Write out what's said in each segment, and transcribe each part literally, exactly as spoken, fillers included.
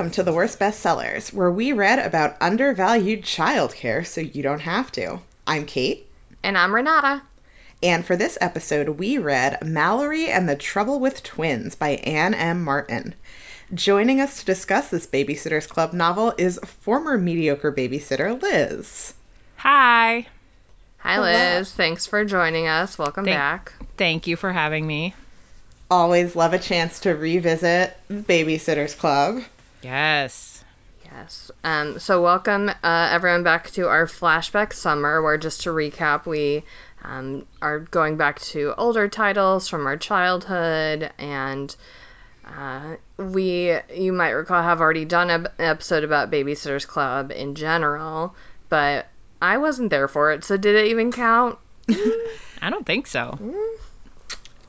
welcome to the Worst Bestsellers, where we read about undervalued childcare so you don't have to. I'm Kate. And I'm Renata. And for this episode, we read Mallory and the Trouble With Twins by Ann M. Martin. Joining us to discuss this Baby-Sitters Club novel is former mediocre babysitter Liz. Hi. Hi, hello. Liz. Thanks for joining us. Welcome thank, back. Thank you for having me. Always love a chance to revisit Baby-Sitters Club. Yes. Yes. Um, so welcome uh, everyone back to our flashback summer, where just to recap, we um, are going back to older titles from our childhood, and uh, we, you might recall, have already done an episode about Baby-Sitters Club in general, but I wasn't there for it, so did it even count? I don't think so. Mm-hmm.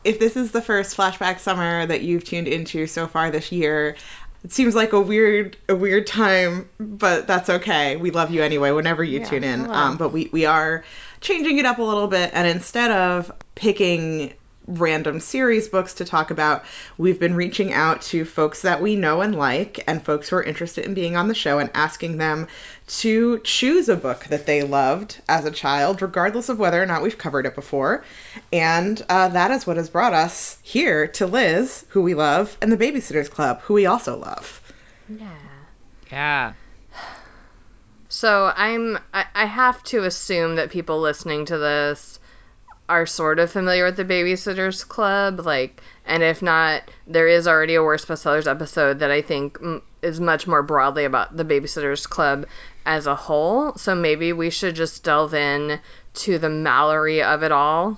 If this is the first flashback summer that you've tuned into so far this year, it seems like a weird a weird time, but that's okay. We love you anyway whenever you yeah, tune in. Um, but we, we are changing it up a little bit, and instead of picking random series books to talk about, we've been reaching out to folks that we know and like, and folks who are interested in being on the show, and asking them to choose a book that they loved as a child, regardless of whether or not we've covered it before. And uh, that is what has brought us here to Liz, who we love, and the Baby-Sitters Club, who we also love. Yeah. Yeah. So I'm, I, I have to assume that people listening to this are sort of familiar with the Baby-Sitters Club, like, and if not, there is already a Worst Bestsellers episode that I think m- is much more broadly about the Baby-Sitters Club as a whole, so maybe we should just delve in to the Mallory of it all.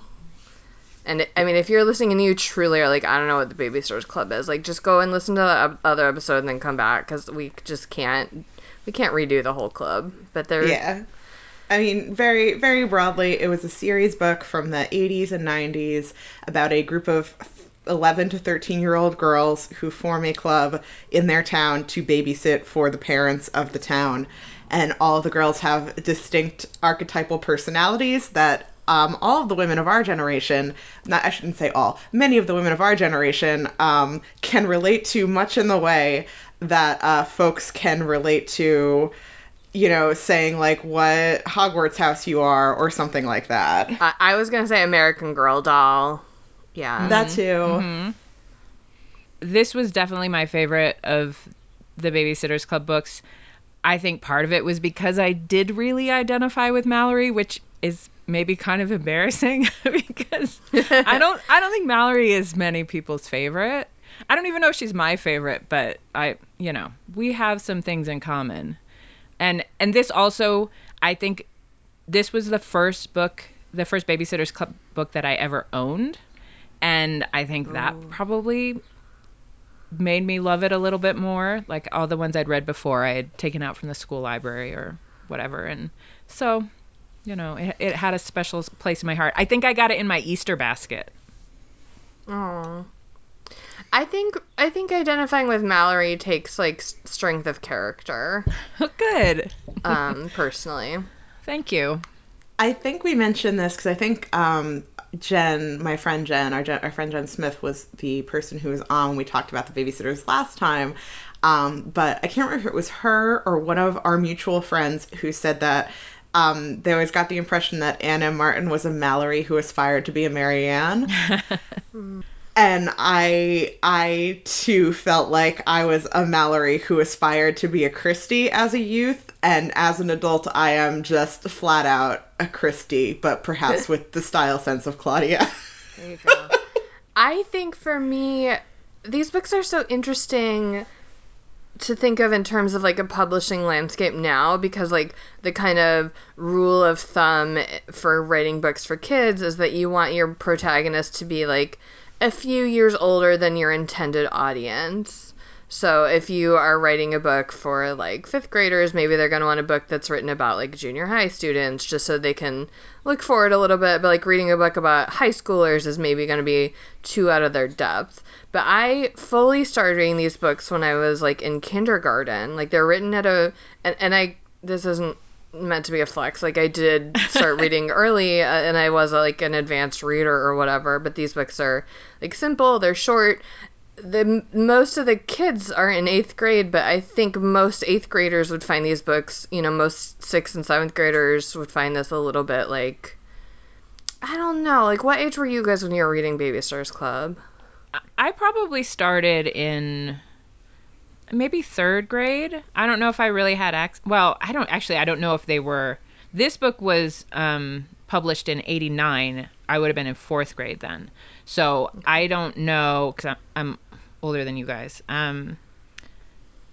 And, it, I mean, if you're listening and you truly are like, I don't know what the Baby-Sitters Club is, like, just go and listen to the other episode and then come back, because we just can't, we can't redo the whole club, but there... Yeah. I mean, very, very broadly, it was a series book from the eighties and nineties about a group of eleven to thirteen-year-old girls who form a club in their town to babysit for the parents of the town. And all of the girls have distinct archetypal personalities that um, all of the women of our generation, not I shouldn't say all, many of the women of our generation um, can relate to much in the way that uh, folks can relate to, you know, saying, like, what Hogwarts house you are, or something like that. I, I was going to say American Girl Doll. Yeah. That too. Mm-hmm. This was definitely my favorite of the Baby-Sitters Club books. I think part of it was because I did really identify with Mallory, which is maybe kind of embarrassing because I don't I don't think Mallory is many people's favorite. I don't even know if she's my favorite, but I, you know, we have some things in common. And and this also, I think this was the first book, the first Baby-Sitters Club book that I ever owned. And I think that Ooh. probably made me love it a little bit more. Like all the ones I'd read before I had taken out from the school library or whatever. And so, you know, it, it had a special place in my heart. I think I got it in my Easter basket. Aww. I think I think identifying with Mallory takes, like, strength of character. Good. Um, personally. Thank you. I think we mentioned this because I think um, Jen, my friend Jen, our, Jen, our friend Jen Smith was the person who was on when we talked about the Babysitters last time. Um, but I can't remember if it was her or one of our mutual friends who said that um, they always got the impression that Anna Martin was a Mallory who aspired to be a Mary Anne. And I, I too felt like I was a Mallory who aspired to be a Kristy as a youth, and as an adult, I am just flat out a Kristy, but perhaps with the style sense of Claudia. There you go. I think for me, these books are so interesting to think of in terms of, like, a publishing landscape now, because, like, the kind of rule of thumb for writing books for kids is that you want your protagonist to be, like, a few years older than your intended audience. So if you are writing a book for, like, fifth graders, maybe they're going to want a book that's written about, like, junior high students, just so they can look forward a little bit. But, like, reading a book about high schoolers is maybe going to be too out of their depth. But I fully started reading these books when I was, like, in kindergarten. Like, they're written at a... And, and I... This isn't meant to be a flex. Like, I did start reading early, uh, and I was, like, an advanced reader or whatever, but these books are, like, simple, they're short, the most of the kids are in eighth grade, but I think most eighth graders would find these books, you know, most sixth and seventh graders would find this a little bit like, I don't know, like what age were you guys when you were reading Baby-Sitters Club? I probably started in maybe third grade. I don't know if I really had access. Well, I don't actually, I don't know if they were. This book was um, published in eighty-nine. I would have been in fourth grade then. So I don't know, because I'm, I'm older than you guys. Um,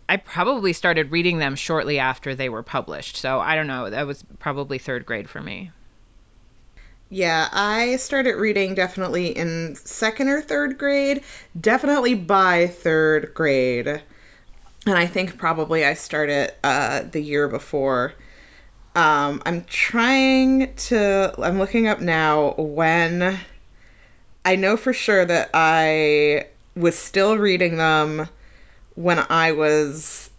I probably started reading them shortly after they were published. So I don't know. That was probably third grade for me. Yeah, I started reading definitely in second or third grade, definitely by third grade. And I think probably I started uh, the year before. Um, I'm trying to, I'm looking up now when, I know for sure that I was still reading them when I was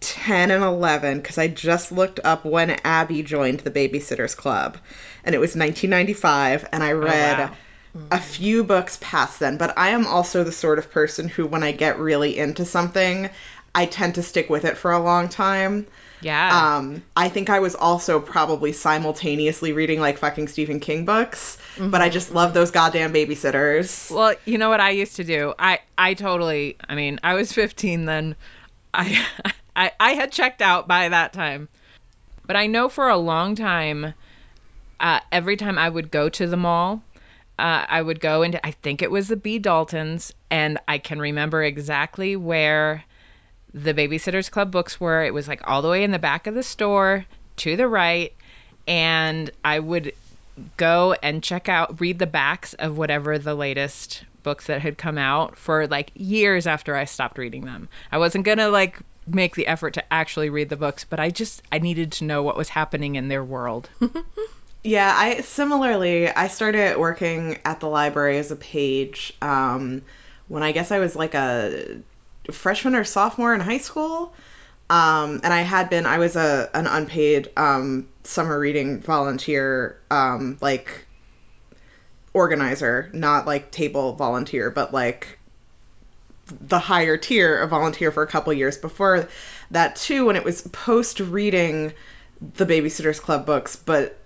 ten and eleven, because I just looked up when Abby joined the Baby-Sitters Club, and it was nineteen ninety-five, and I read oh, wow. mm-hmm. a few books past then. But I am also the sort of person who, when I get really into something, I tend to stick with it for a long time. Yeah. Um, I think I was also probably simultaneously reading, like, fucking Stephen King books, mm-hmm. but I just love those goddamn babysitters. Well, you know what I used to do? I, I totally, I mean, I was fifteen then. I, I, I had checked out by that time. But I know for a long time, uh, every time I would go to the mall, uh, I would go into, I think it was the B. Daltons, and I can remember exactly where the Baby-Sitters Club books were. It was like all the way in the back of the store to the right. And I would go and check out, read the backs of whatever the latest books that had come out for like years after I stopped reading them. I wasn't going to like make the effort to actually read the books, but I just, I needed to know what was happening in their world. Yeah, I similarly, I started working at the library as a page um, when I guess I was like a freshman or sophomore in high school, um and I had been I was a an unpaid um summer reading volunteer, um like organizer, not like table volunteer, but like the higher tier of volunteer for a couple years before that too, when it was post reading the Baby-Sitters Club books, but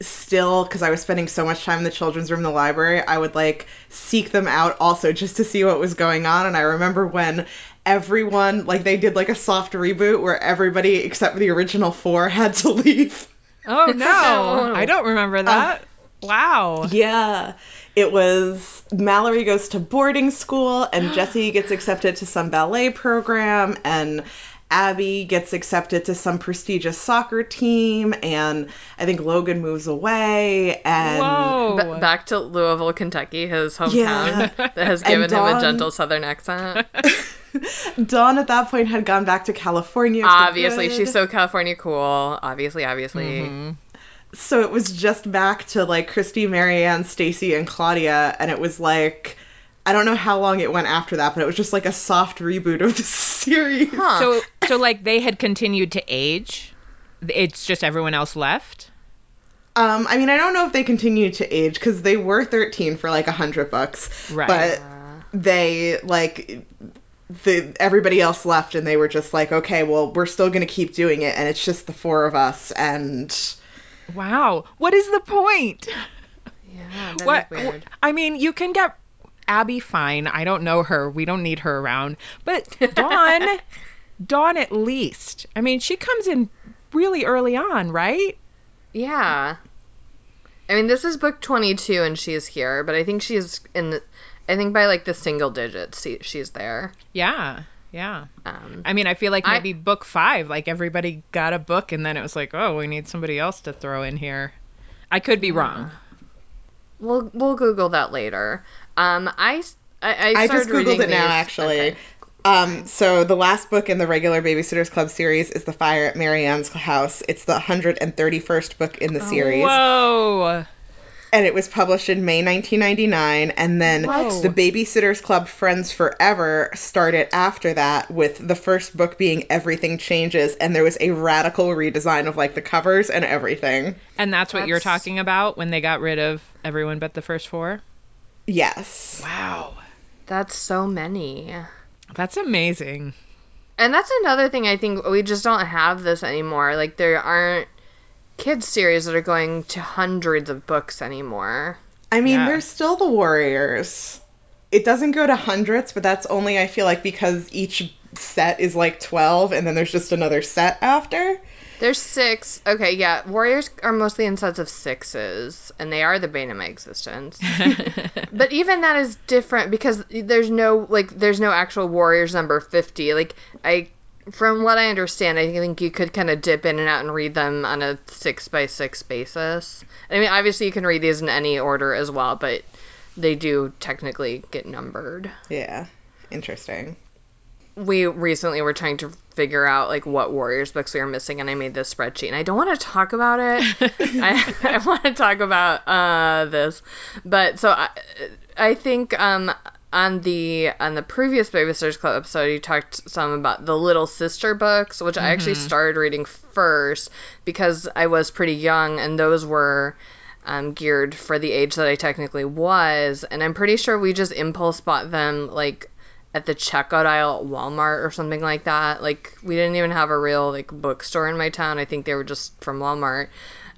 still, because I was spending so much time in the children's room in the library, I would like seek them out also just to see what was going on. And I remember when everyone, like they did like a soft reboot where everybody except for the original four had to leave. Oh no, I don't remember that. Um, wow. Yeah, it was Mallory goes to boarding school and Jessi gets accepted to some ballet program and Abby gets accepted to some prestigious soccer team, and I think Logan moves away, and B- back to Louisville, Kentucky, his hometown, yeah. that has given Dawn, him a gentle Southern accent. Dawn at that point had gone back to California. Obviously, she's so California cool. Obviously, obviously. Mm-hmm. So it was just back to like Kristy, Mary Anne, Stacey, and Claudia, and it was like, I don't know how long it went after that, but it was just like a soft reboot of the series. Huh. So, so like they had continued to age. It's just everyone else left. Um, I mean, I don't know if they continued to age because they were thirteen for like a hundred bucks, right? But they like the everybody else left, and they were just like, okay, well, we're still gonna keep doing it, and it's just the four of us. And wow, what is the point? Yeah, that's what, weird. I mean, you can get Abby fine. I don't know her. We don't need her around. But Dawn, Dawn at least. I mean, she comes in really early on, right? Yeah. I mean, this is book twenty-two and she's here, but I think she's in the, I think by like the single digits she's there. Yeah. Yeah. Um, I mean, I feel like maybe I, book five, like everybody got a book and then it was like, oh, we need somebody else to throw in here. I could be yeah. wrong. We'll we'll Google that later. Um, I, I, I, I just Googled it now, actually. Okay. Um, so the last book in the regular Baby-Sitters Club series is The Fire at Mary Anne's House. It's the one hundred thirty-first book in the series. Oh, whoa! And it was published in May nineteen ninety-nine. And then whoa. The Baby-Sitters Club Friends Forever started after that, with the first book being Everything Changes. And there was a radical redesign of, like, the covers and everything. And that's what that's... you're talking about when they got rid of everyone but the first four? Yes. Wow. That's so many. That's amazing. And that's another thing I think we just don't have this anymore. Like, there aren't kids series that are going to hundreds of books anymore. I mean, yeah. There's still The Warriors. It doesn't go to hundreds, but that's only, I feel like, because each set is like twelve, and then there's just another set after. There's six. Okay, yeah. Warriors are mostly in sets of sixes, and they are the bane of my existence. But even that is different, because there's no, like, there's no actual Warriors number fifty. Like, I, from what I understand, I think you could kind of dip in and out and read them on a six by six basis. I mean, obviously you can read these in any order as well, but they do technically get numbered. Yeah. Interesting. We recently were trying to figure out, like, what Warriors books we were missing, and I made this spreadsheet. And I don't want to talk about it. I, I want to talk about uh, this. But, so, I, I think um, on the on the previous Baby-Sitters Club episode, you talked some about the Little Sister books, which mm-hmm. I actually started reading first because I was pretty young, and those were um, geared for the age that I technically was. And I'm pretty sure we just impulse bought them, like, at the checkout aisle at Walmart or something like that. Like, we didn't even have a real, like, bookstore in my town. I think they were just from Walmart.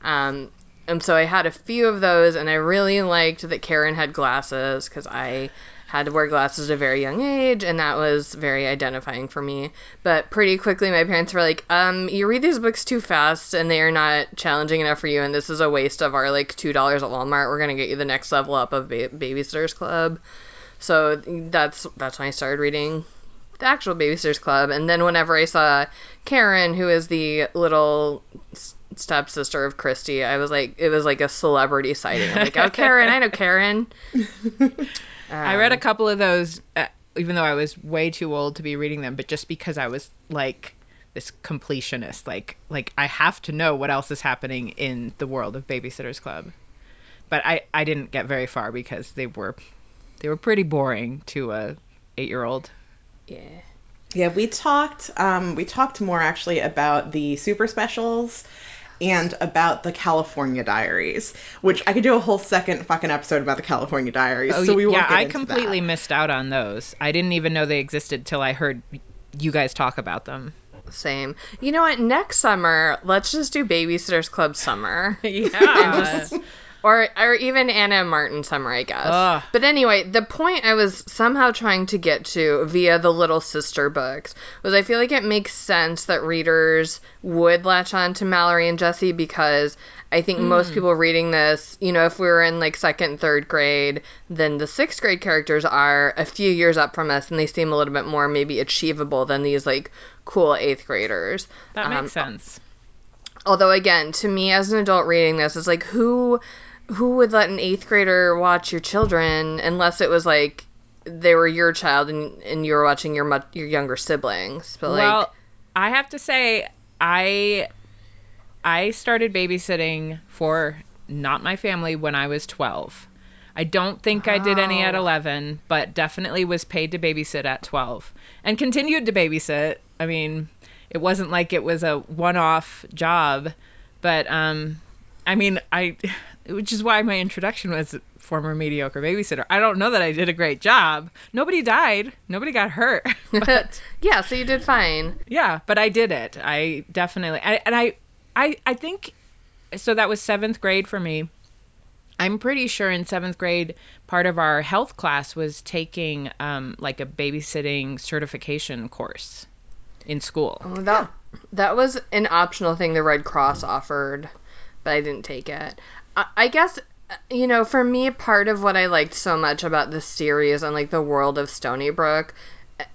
Um, and so I had a few of those, and I really liked that Karen had glasses, because I had to wear glasses at a very young age, and that was very identifying for me. But pretty quickly, my parents were like, um, you read these books too fast, and they are not challenging enough for you, and this is a waste of our, like, two dollars at Walmart. We're going to get you the next level up of ba- Baby-Sitters Club. So that's that's when I started reading the actual Baby-Sitters Club. And then whenever I saw Karen, who is the little stepsister of Kristy, I was like, it was like a celebrity sighting. I'm like, oh, Karen, I know Karen. um, I read a couple of those, uh, even though I was way too old to be reading them, but just because I was like this completionist, like like I have to know what else is happening in the world of Baby-Sitters Club. But I, I didn't get very far because they were... They were pretty boring to a eight-year-old. Yeah. Yeah, we talked um, we talked more actually about the super specials and about the California Diaries, which I could do a whole second fucking episode about the California Diaries. Oh, so we won't yeah, get I into completely that. Missed out on those. I didn't even know they existed till I heard you guys talk about them. Same. You know what? Next summer, let's just do Baby-Sitters Club summer. Yeah. Or or even Ann M. Martin summer, I guess. Ugh. But anyway, the point I was somehow trying to get to via the Little Sister books was I feel like it makes sense that readers would latch on to Mallory and Jessi because I think mm. most people reading this, you know, if we were in, like, second, third grade, then the sixth grade characters are a few years up from us, and they seem a little bit more maybe achievable than these, like, cool eighth graders. That makes um, sense. Although, again, to me as an adult reading this, it's like, who... Who would let an eighth grader watch your children unless it was, like, they were your child and, and you were watching your much, your younger siblings? But, like... Well, I have to say, I, I started babysitting for not my family when I was twelve. I don't think oh. I did any at eleven, but definitely was paid to babysit at twelve. And continued to babysit. I mean, it wasn't like it was a one-off job, but, um... I mean, I, which is why my introduction was former mediocre babysitter. I don't know that I did a great job. Nobody died. Nobody got hurt. But, yeah, so you did fine. Yeah, but I did it. I definitely, I, and I, I, I think, so that was seventh grade for me. I'm pretty sure in seventh grade, part of our health class was taking um, like a babysitting certification course in school. Oh, that, yeah. That was an optional thing the Red Cross offered. But I didn't take it. I, I guess, you know, for me, part of what I liked so much about this series and, like, the world of Stony Brook,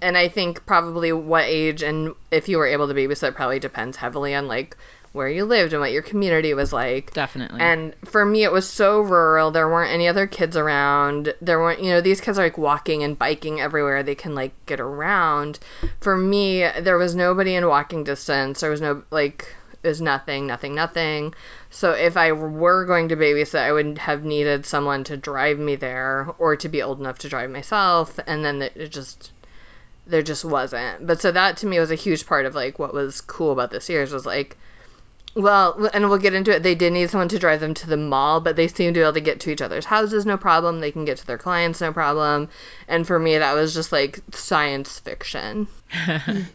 and I think probably what age and if you were able to babysit probably depends heavily on, like, where you lived and what your community was like. Definitely. And for me, it was so rural. There weren't any other kids around. There weren't, you know, these kids are, like, walking and biking everywhere they can, like, get around. For me, there was nobody in walking distance. There was no, like... is nothing, nothing, nothing. So if I were going to babysit, I would have needed someone to drive me there or to be old enough to drive myself. And then it just, there just wasn't. But so that to me was a huge part of, like, what was cool about this series was, like, Well, and we'll get into it. They did need someone to drive them to the mall, but they seem to be able to get to each other's houses, no problem. They can get to their clients, no problem. And for me, that was just like science fiction. I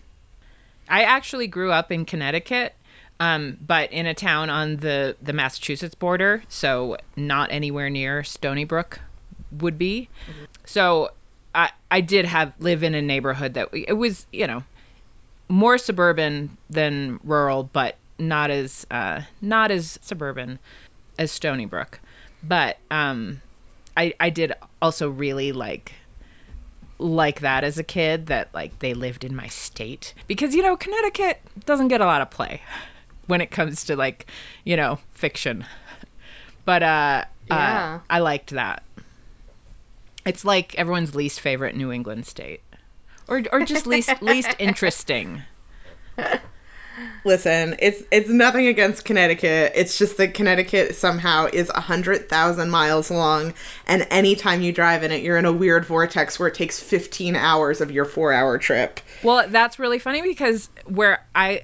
actually grew up in Connecticut, um, but in a town on the, the Massachusetts border, so not anywhere near Stony Brook would be. Mm-hmm. So I I did have live in a neighborhood that it was, you know, more suburban than rural, but not as uh not as suburban as Stony Brook. But um I I did also really like like that as a kid, that like they lived in my state, because you know Connecticut doesn't get a lot of play when it comes to like, you know, fiction. But uh, yeah. uh I liked that. It's like everyone's least favorite New England state, or or just least least interesting. Listen, it's it's nothing against Connecticut. It's just that Connecticut somehow is one hundred thousand miles long, and anytime you drive in it, you're in a weird vortex where it takes fifteen hours of your four-hour trip. Well, that's really funny because where I,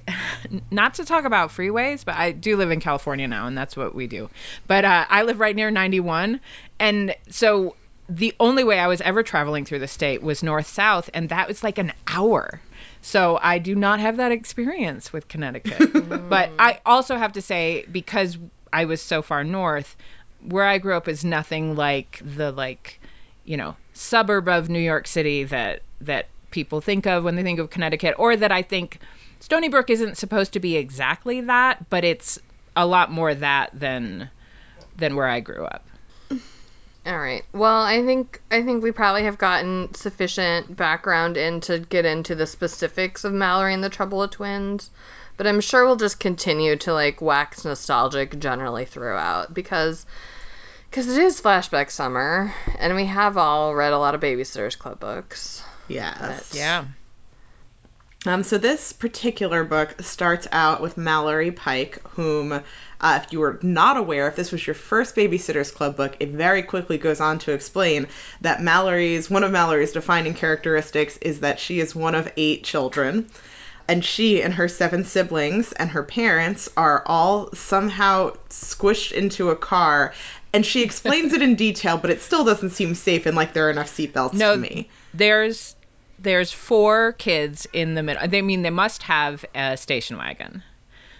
not to talk about freeways, but I do live in California now, and that's what we do. But uh, I live right near ninety-one, and so the only way I was ever traveling through the state was north-south, and that was like an hour. So I do not have that experience with Connecticut. But I also have to say, because I was so far north, where I grew up is nothing like the, like, you know, suburb of New York City that that people think of when they think of Connecticut, or that I think Stony Brook isn't supposed to be exactly that, but it's a lot more that than than where I grew up. All right. Well, I think I think we probably have gotten sufficient background in to get into the specifics of Mallory and the Trouble with Twins, but I'm sure we'll just continue to like wax nostalgic generally throughout, because because it is flashback summer, and we have all read a lot of Baby-Sitters Club books. Yes. But... yeah. Um. So this particular book starts out with Mallory Pike, whom. Uh, if you were not aware, if this was your first Baby-Sitters Club book, it very quickly goes on to explain that Mallory's, one of Mallory's defining characteristics is that she is one of eight children, and she and her seven siblings and her parents are all somehow squished into a car, and she explains it in detail, but it still doesn't seem safe and like there are enough seatbelts no, for me. There's, there's four kids in the middle. I mean, they must have a station wagon.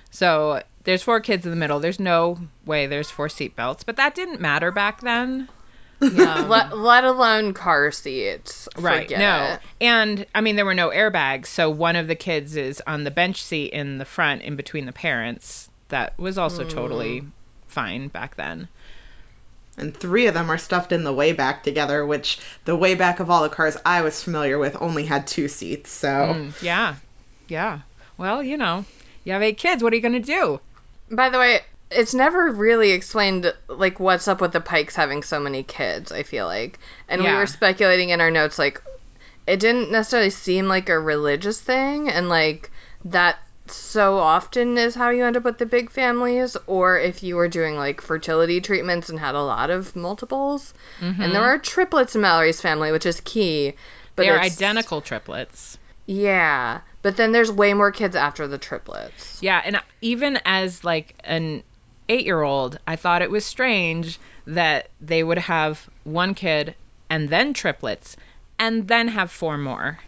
So... there's four kids in the middle. There's no way there's four seatbelts, but that didn't matter back then. Um, let, let alone car seats. Right. Forget no. It. And I mean, there were no airbags. So one of the kids is on the bench seat in the front in between the parents. That was also mm. totally fine back then. And three of them are stuffed in the way back together, which the way back of all the cars I was familiar with only had two seats. So mm, yeah. Yeah. Well, you know, you have eight kids. What are you going to do? By the way, it's never really explained, like, what's up with the Pikes having so many kids, I feel like. And yeah. we were speculating in our notes, like, it didn't necessarily seem like a religious thing, and, like, that so often is how you end up with the big families, or if you were doing, like, fertility treatments and had a lot of multiples. Mm-hmm. And there are triplets in Mallory's family, which is key. But they're identical triplets. Yeah. But then there's way more kids after the triplets. Yeah, and even as, like, an eight-year-old, I thought it was strange that they would have one kid and then triplets and then have four more.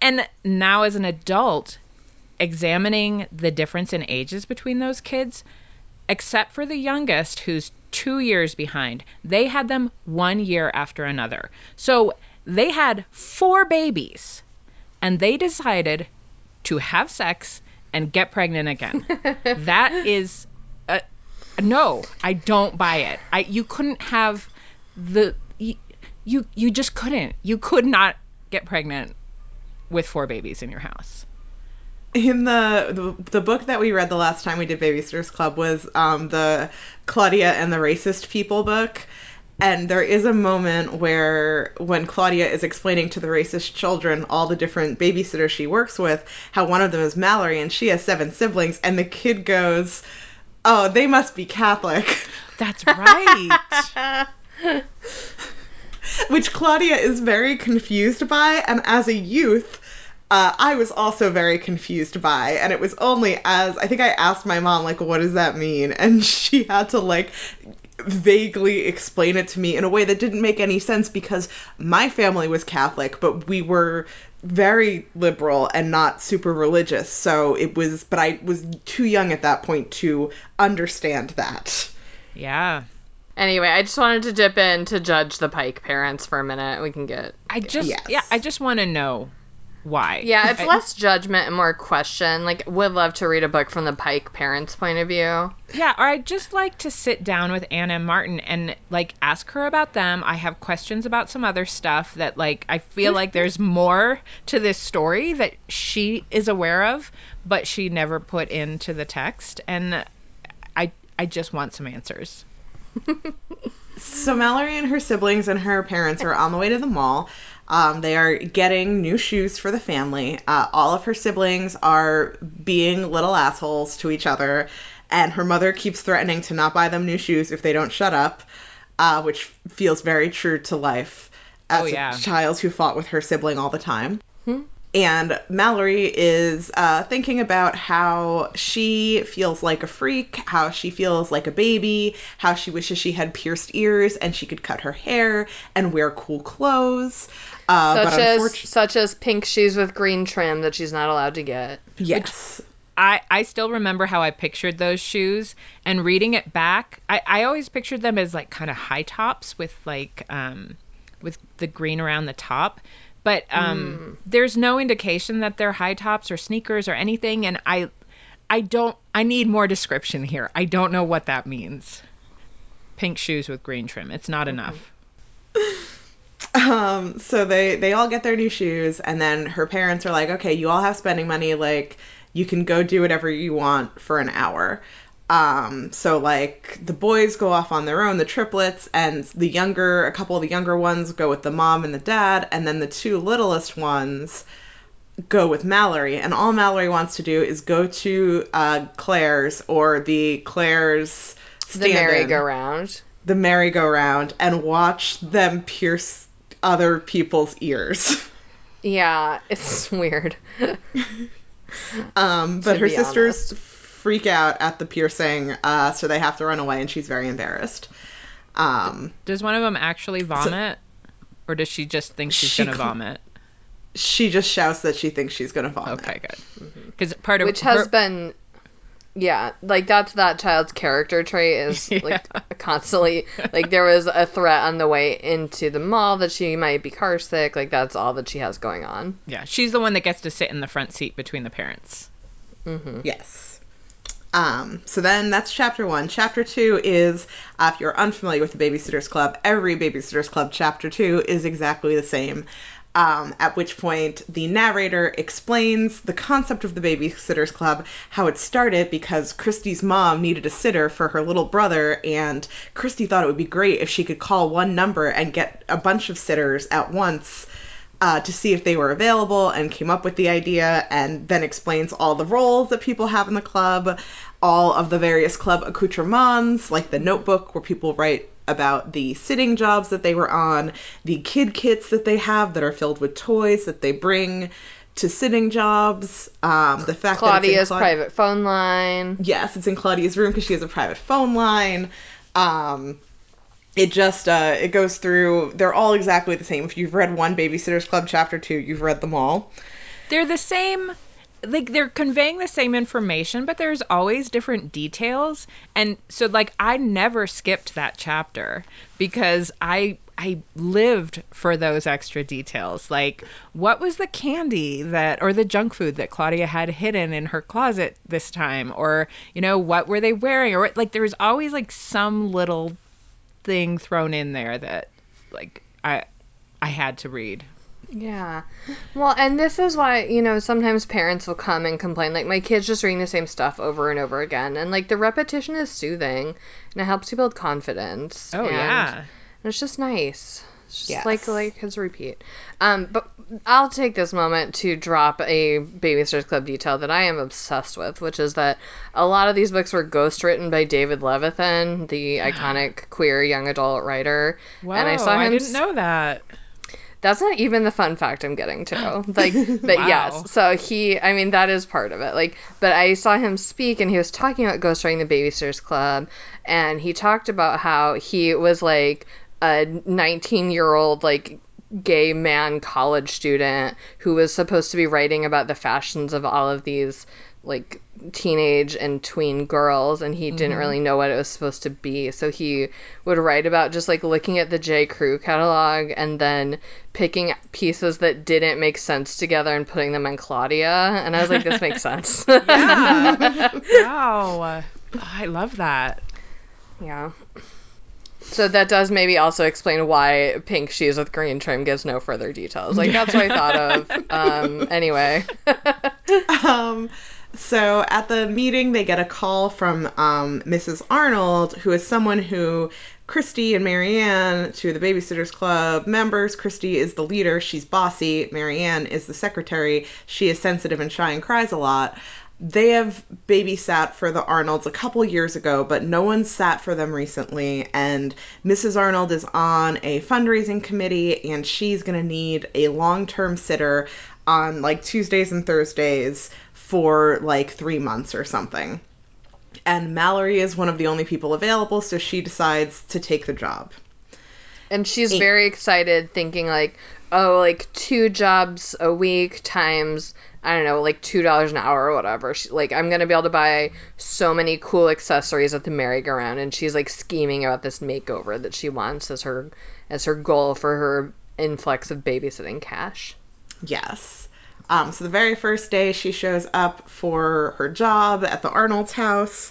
And now as an adult, examining the difference in ages between those kids, except for the youngest, who's two years behind, they had them one year after another. So they had four babies, and they decided to have sex and get pregnant again. That is, a, no, I don't buy it. I you couldn't have the, you, you you just couldn't. You could not get pregnant with four babies in your house. In the, the the book that we read the last time we did Baby-Sitters Club was um, the Claudia and the Racist People book. And there is a moment where when Claudia is explaining to the racist children all the different babysitters she works with, how one of them is Mallory and she has seven siblings, and the kid goes, "Oh, they must be Catholic." That's right. Which Claudia is very confused by, and as a youth, uh, I was also very confused by. And it was only as, I think I asked my mom, like, what does that mean? And she had to, like, vaguely explain it to me in a way that didn't make any sense, because my family was Catholic, but we were very liberal and not super religious. So it was, but I was too young at that point to understand that. Yeah. Anyway, I just wanted to dip in to judge the Pike parents for a minute. We can get... I just... Yes. Yeah, I just want to know why. Yeah, it's I, less judgment and more question. Like, would love to read a book from the Pike parents' point of view. Yeah, or I'd just like to sit down with Ann M. Martin and, like, ask her about them. I have questions about some other stuff that, like, I feel like there's more to this story that she is aware of, but she never put into the text. And I, I just want some answers. So Mallory and her siblings and her parents are on the way to the mall. Um, they are getting new shoes for the family. Uh, all of her siblings are being little assholes to each other, and her mother keeps threatening to not buy them new shoes if they don't shut up, uh, which feels very true to life as oh, yeah. a child who fought with her sibling all the time. Hmm? And Mallory is uh, thinking about how she feels like a freak, how she feels like a baby, how she wishes she had pierced ears and she could cut her hair and wear cool clothes. Uh, such, but as, unfortunately- such as pink shoes with green trim that she's not allowed to get. Yes. Which- I, I still remember how I pictured those shoes, and reading it back, I, I always pictured them as like kind of high tops with like um with the green around the top. But um, mm. there's no indication that they're high tops or sneakers or anything. And I I don't I need more description here. I don't know what that means. Pink shoes with green trim. It's not okay. enough. Um, so they, they all get their new shoes. And then her parents are like, OK, you all have spending money. Like, you can go do whatever you want for an hour. Um, so like the boys go off on their own, the triplets, and the younger, a couple of the younger ones go with the mom and the dad, and then the two littlest ones go with Mallory. And all Mallory wants to do is go to, uh, Claire's or the Claire's stand-in, the merry-go-round, the merry-go-round, and watch them pierce other people's ears. Yeah. It's weird. um, but her sister's honest. freak out at the piercing, uh, so they have to run away, and she's very embarrassed. Um, does one of them actually vomit, so, or does she just think she's she going to vomit? She just shouts that she thinks she's going to vomit. Okay, good. Because mm-hmm. part of which her... has been, yeah, like that's that child's character trait is yeah. like constantly like there was a threat on the way into the mall that she might be car sick. Like that's all that she has going on. Yeah, she's the one that gets to sit in the front seat between the parents. Mm-hmm. Yes. Um, so then that's chapter one. Chapter two is, uh, if you're unfamiliar with the Baby-Sitters Club, every Baby-Sitters Club chapter two is exactly the same, um, at which point the narrator explains the concept of the Baby-Sitters Club, how it started because Kristy's mom needed a sitter for her little brother, and Kristy thought it would be great if she could call one number and get a bunch of sitters at once. Uh, to see if they were available, and came up with the idea, and then explains all the roles that people have in the club, all of the various club accoutrements, like the notebook where people write about the sitting jobs that they were on, the kid kits that they have that are filled with toys that they bring to sitting jobs, um, the fact Claudia's that Claudia's Claud- private phone line. Yes, it's in Claudia's room because she has a private phone line. Um... It just, uh, it goes through, they're all exactly the same. If you've read one Baby-Sitters Club chapter two, you've read them all. They're the same, like, they're conveying the same information, but there's always different details. And so, like, I never skipped that chapter because I... I lived for those extra details. Like, what was the candy that, or the junk food that Claudia had hidden in her closet this time? Or, you know, what were they wearing? Or, like, there was always, like, some little thing thrown in there that, like, I I had to read. Yeah. Well, and this is why, you know, sometimes parents will come and complain, like, my kid's just reading the same stuff over and over again. And, like, the repetition is soothing, and it helps you build confidence. Oh, and, yeah. And it's just nice. It's just yes. like, like, his repeat. Um, but I'll take this moment to drop a Baby-Sitters Club detail that I am obsessed with, which is that a lot of these books were ghostwritten by David Levithan, the iconic queer young adult writer. Wow, and I, saw him I didn't know that. That's not even the fun fact I'm getting to. Like, but wow. Yes. So he, I mean, that is part of it. Like, but I saw him speak, and he was talking about ghostwriting the Baby-Sitters Club, and he talked about how he was like a nineteen-year-old like gay man college student who was supposed to be writing about the fashions of all of these like teenage and tween girls, and he mm-hmm. didn't really know what it was supposed to be, so he would write about just like looking at the J. Crew catalog and then picking pieces that didn't make sense together and putting them on Claudia, and I was like, this makes sense. Yeah. Wow, I love that. Yeah. So that does maybe also explain why pink shoes with green trim gives no further details. Like, that's what I thought of. Um, anyway. um, so at the meeting, they get a call from um, Missus Arnold, who is someone who Kristy and Mary Anne, two of the Babysitters Club members, Kristy is the leader. She's bossy. Mary Anne is the secretary. She is sensitive and shy and cries a lot. They have babysat for the Arnolds a couple years ago, but no one sat for them recently, and Missus Arnold is on a fundraising committee, and she's going to need a long-term sitter on, like, Tuesdays and Thursdays for, like, three months or something. And Mallory is one of the only people available, so she decides to take the job. And she's and- very excited, thinking, like, oh, like, two jobs a week times... I don't know, like two dollars an hour or whatever. She, like, I'm going to be able to buy so many cool accessories at the merry-go-round. And she's, like, scheming about this makeover that she wants as her as her goal for her influx of babysitting cash. Yes. Um, so the very first day she shows up for her job at the Arnold's house.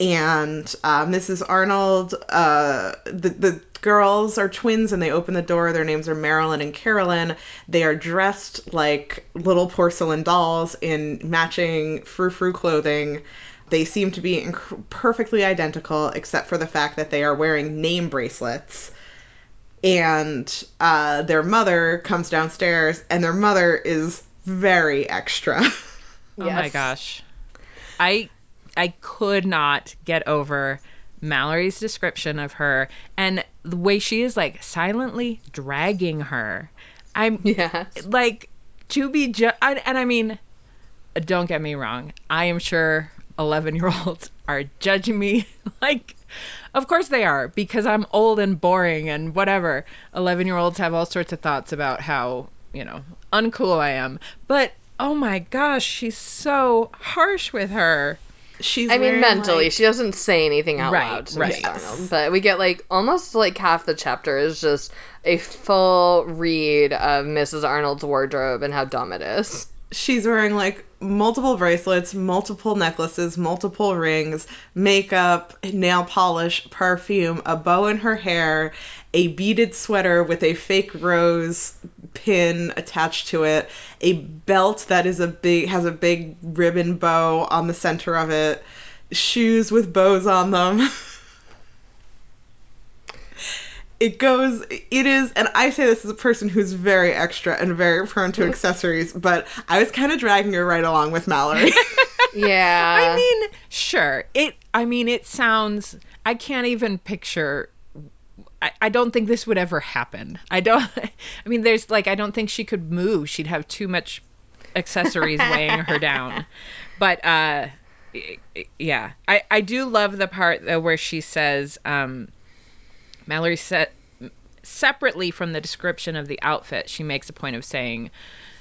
And uh, Missus Arnold, uh, the, the girls are twins, and they open the door. Their names are Marilyn and Carolyn. They are dressed like little porcelain dolls in matching frou-frou clothing. They seem to be inc- perfectly identical, except for the fact that they are wearing name bracelets. And uh, their mother comes downstairs, and their mother is very extra. Yes. Oh, my gosh. I... I could not get over Mallory's description of her and the way she is, like, silently dragging her. I'm, yes. like, to be ju- – and, I mean, don't get me wrong. I am sure eleven-year-olds are judging me. Like, of course they are, because I'm old and boring and whatever. eleven-year-olds have all sorts of thoughts about how, you know, uncool I am. But, oh, my gosh, she's so harsh with her. She's I mean, mentally, like... she doesn't say anything out right, loud to right. Missus Arnold, but we get, like, almost, like, half the chapter is just a full read of Missus Arnold's wardrobe and how dumb it is. She's wearing, like, multiple bracelets, multiple necklaces, multiple rings, makeup, nail polish, perfume, a bow in her hair, a beaded sweater with a fake rose pin attached to it, a belt that is a big has a big ribbon bow on the center of it, shoes with bows on them. It goes, it is, and I say this as a person who's very extra and very prone to accessories, but I was kind of dragging her right along with Mallory. Yeah. I mean, sure. It, I mean, it sounds, I can't even picture, I, I don't think this would ever happen. I don't, I mean, there's, like, I don't think she could move. She'd have too much accessories weighing her down. But, uh, yeah. I, I do love the part, though, where she says, um, Mallory said, separately from the description of the outfit, she makes a point of saying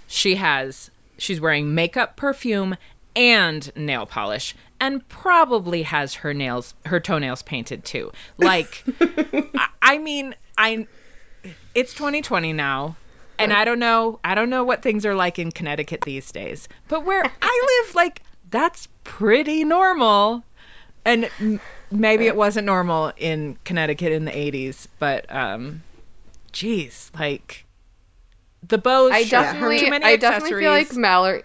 she has, she's wearing makeup, perfume, and nail polish, and probably has her nails, her toenails painted too. Like, I, I mean, I, it's twenty twenty now, and I don't know, I don't know what things are like in Connecticut these days, but where I live, like, that's pretty normal. And maybe it wasn't normal in Connecticut in the eighties, but, um, geez, like, the bows I definitely, too many I definitely feel like Mallory,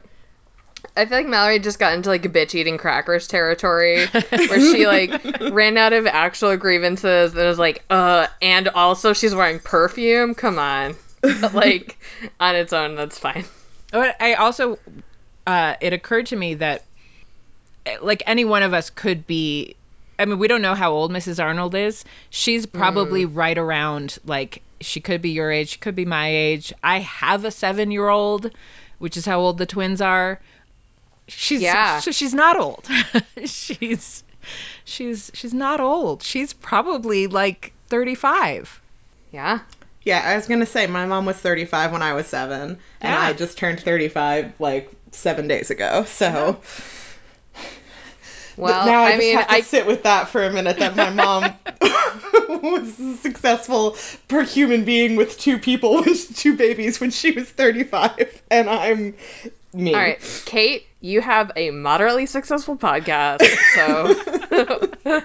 I feel like Mallory just got into, like, bitch-eating crackers territory, where she, like, ran out of actual grievances and was like, uh, and also she's wearing perfume? Come on. But, like, on its own, that's fine. But I also, uh, it occurred to me that, like, any one of us could be I mean, we don't know how old Missus Arnold is. She's probably mm. right around, like, she could be your age, she could be my age. I have a seven-year-old, which is how old the twins are. She's yeah. so she's not old. she's she's she's not old. She's probably like thirty-five. Yeah. Yeah, I was going to say, my mom was thirty-five when I was seven, and yeah. I just turned thirty-five, like, seven days ago, so... Well, now I, I just mean, have to I... sit with that for a minute, that my mom was a successful per human being with two people, with two babies, when she was thirty-five, and I'm me. All right, Kate, you have a moderately successful podcast, so...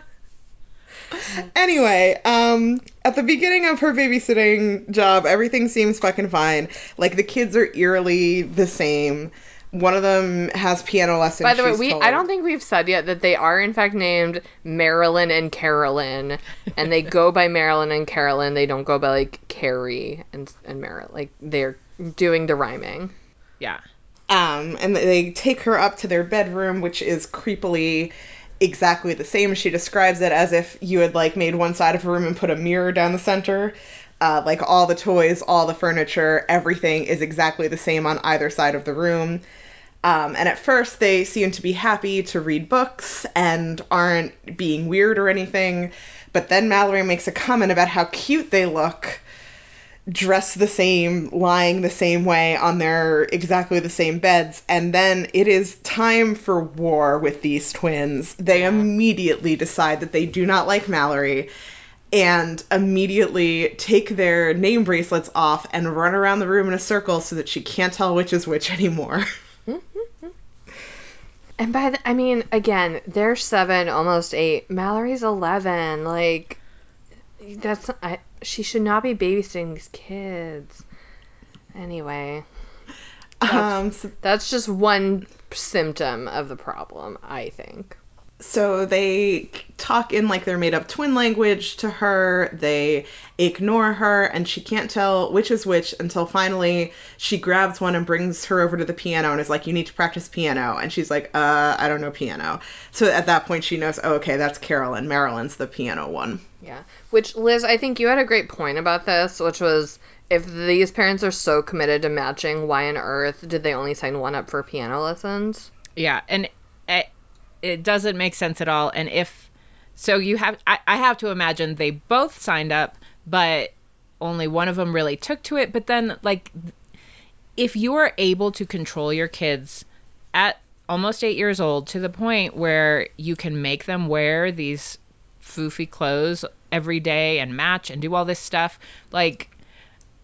Anyway, um, at the beginning of her babysitting job, everything seems fucking fine. Like, the kids are eerily the same. One of them has piano lessons. By the way, we told. I don't think we've said yet that they are, in fact, named Marilyn and Carolyn. And they go by Marilyn and Carolyn. They don't go by, like, Carrie and, and Marilyn. Like, they're doing the rhyming. Yeah. Um, and they take her up to their bedroom, which is creepily... exactly the same. She describes it as if you had, like, made one side of a room and put a mirror down the center. Uh, like, all the toys, all the furniture, everything is exactly the same on either side of the room. Um, and at first, they seem to be happy to read books and aren't being weird or anything. But then Mallory makes a comment about how cute they look, dressed the same, lying the same way on their exactly the same beds, and then it is time for war with these twins. They immediately decide that they do not like Mallory and immediately take their name bracelets off and run around the room in a circle so that she can't tell which is which anymore. And by the, I mean, again, they're seven, almost eight. Mallory's eleven. Like, that's... I, She should not be babysitting these kids. Anyway. That's, um, so, that's just one symptom of the problem, I think. So they talk in, like, their made-up twin language to her. They ignore her, and she can't tell which is which until finally she grabs one and brings her over to the piano and is like, you need to practice piano. And she's like, uh, I don't know piano. So at that point she knows, oh, okay, that's Carolyn. Marilyn's the piano one. Yeah, which, Liz, I think you had a great point about this, which was, if these parents are so committed to matching, why on earth did they only sign one up for piano lessons? Yeah, and it, it doesn't make sense at all. And if, so you have, I, I have to imagine they both signed up, but only one of them really took to it. But then, like, if you are able to control your kids at almost eight years old to the point where you can make them wear these foofy clothes every day and match and do all this stuff, like,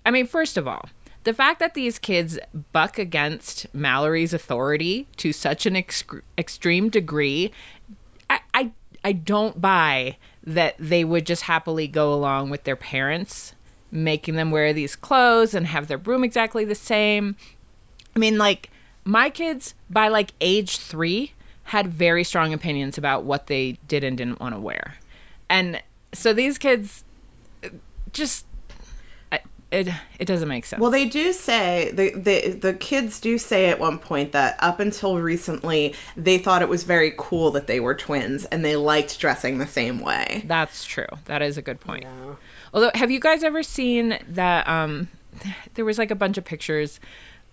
I mean, first of all, the fact that these kids buck against Mallory's authority to such an ex- extreme degree, I, I I don't buy that they would just happily go along with their parents making them wear these clothes and have their room exactly the same. I mean, like, my kids by, like, age three had very strong opinions about what they did and didn't want to wear. And so these kids just, it it doesn't make sense. Well, they do say, the, the, the kids do say at one point that up until recently, they thought it was very cool that they were twins and they liked dressing the same way. That's true. That is a good point. Yeah. Although, have you guys ever seen that, um, there was, like, a bunch of pictures,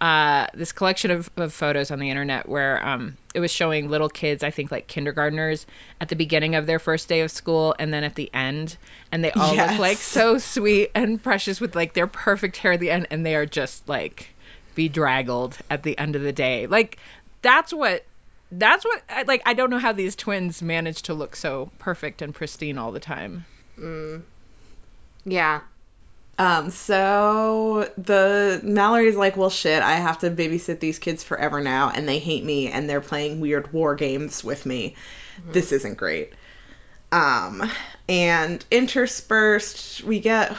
uh, this collection of, of photos on the internet where um, it was showing little kids, I think, like, kindergartners at the beginning of their first day of school and then at the end. And they all yes. look, like, so sweet and precious with, like, their perfect hair at the end. And they are just, like, bedraggled at the end of the day. Like, that's what, that's what, like, I don't know how these twins manage to look so perfect and pristine all the time. Mm. Yeah. Um, so the Mallory's like, well, shit, I have to babysit these kids forever now, and they hate me, and they're playing weird war games with me. Mm-hmm. This isn't great. Um, and interspersed, we get...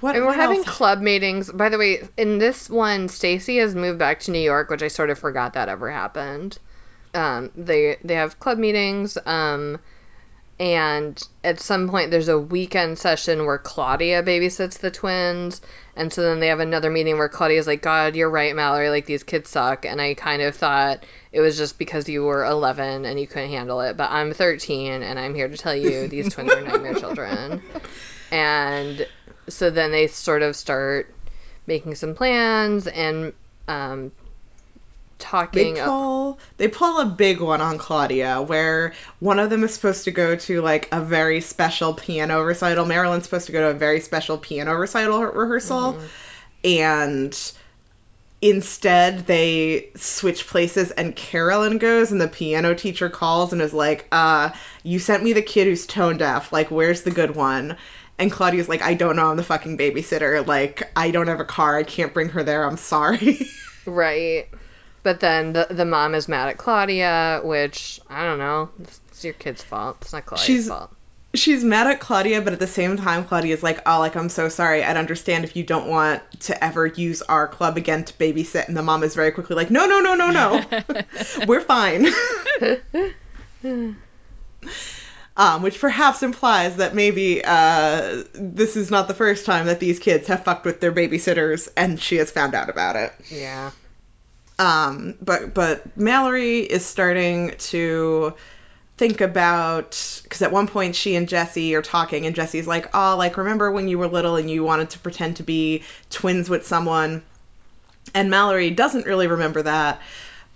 What, and we're what having else? Club meetings. By the way, in this one, Stacey has moved back to New York, which I sort of forgot that ever happened. Um, they, they have club meetings, um... And at some point, there's a weekend session where Claudia babysits the twins. And so then they have another meeting where Claudia's like, God, you're right, Mallory. Like, these kids suck. And I kind of thought it was just because you were eleven and you couldn't handle it. But I'm thirteen, and I'm here to tell you these twins are nightmare children. And so then they sort of start making some plans and um, talking. They pull, up- they pull a big one on Claudia, where one of them is supposed to go to, like, a very special piano recital. Marilyn's supposed to go to a very special piano recital rehearsal. Mm-hmm. And instead, they switch places, and Carolyn goes, and the piano teacher calls and is like, uh, you sent me the kid who's tone deaf. Like, where's the good one? And Claudia's like, I don't know, I'm the fucking babysitter. Like, I don't have a car. I can't bring her there. I'm sorry. Right. But then the, the mom is mad at Claudia, which, I don't know. It's, it's your kid's fault. It's not Claudia's she's, fault. She's mad at Claudia, but at the same time, Claudia's like, oh, like, I'm so sorry. I'd understand if you don't want to ever use our club again to babysit. And the mom is very quickly like, no, no, no, no, no. We're fine. Um, which perhaps implies that maybe uh, this is not the first time that these kids have fucked with their babysitters, and she has found out about it. Yeah. Um, but but Mallory is starting to think about, because at one point she and Jessi are talking, and Jessi's like, oh, like, remember when you were little and you wanted to pretend to be twins with someone? And Mallory doesn't really remember that,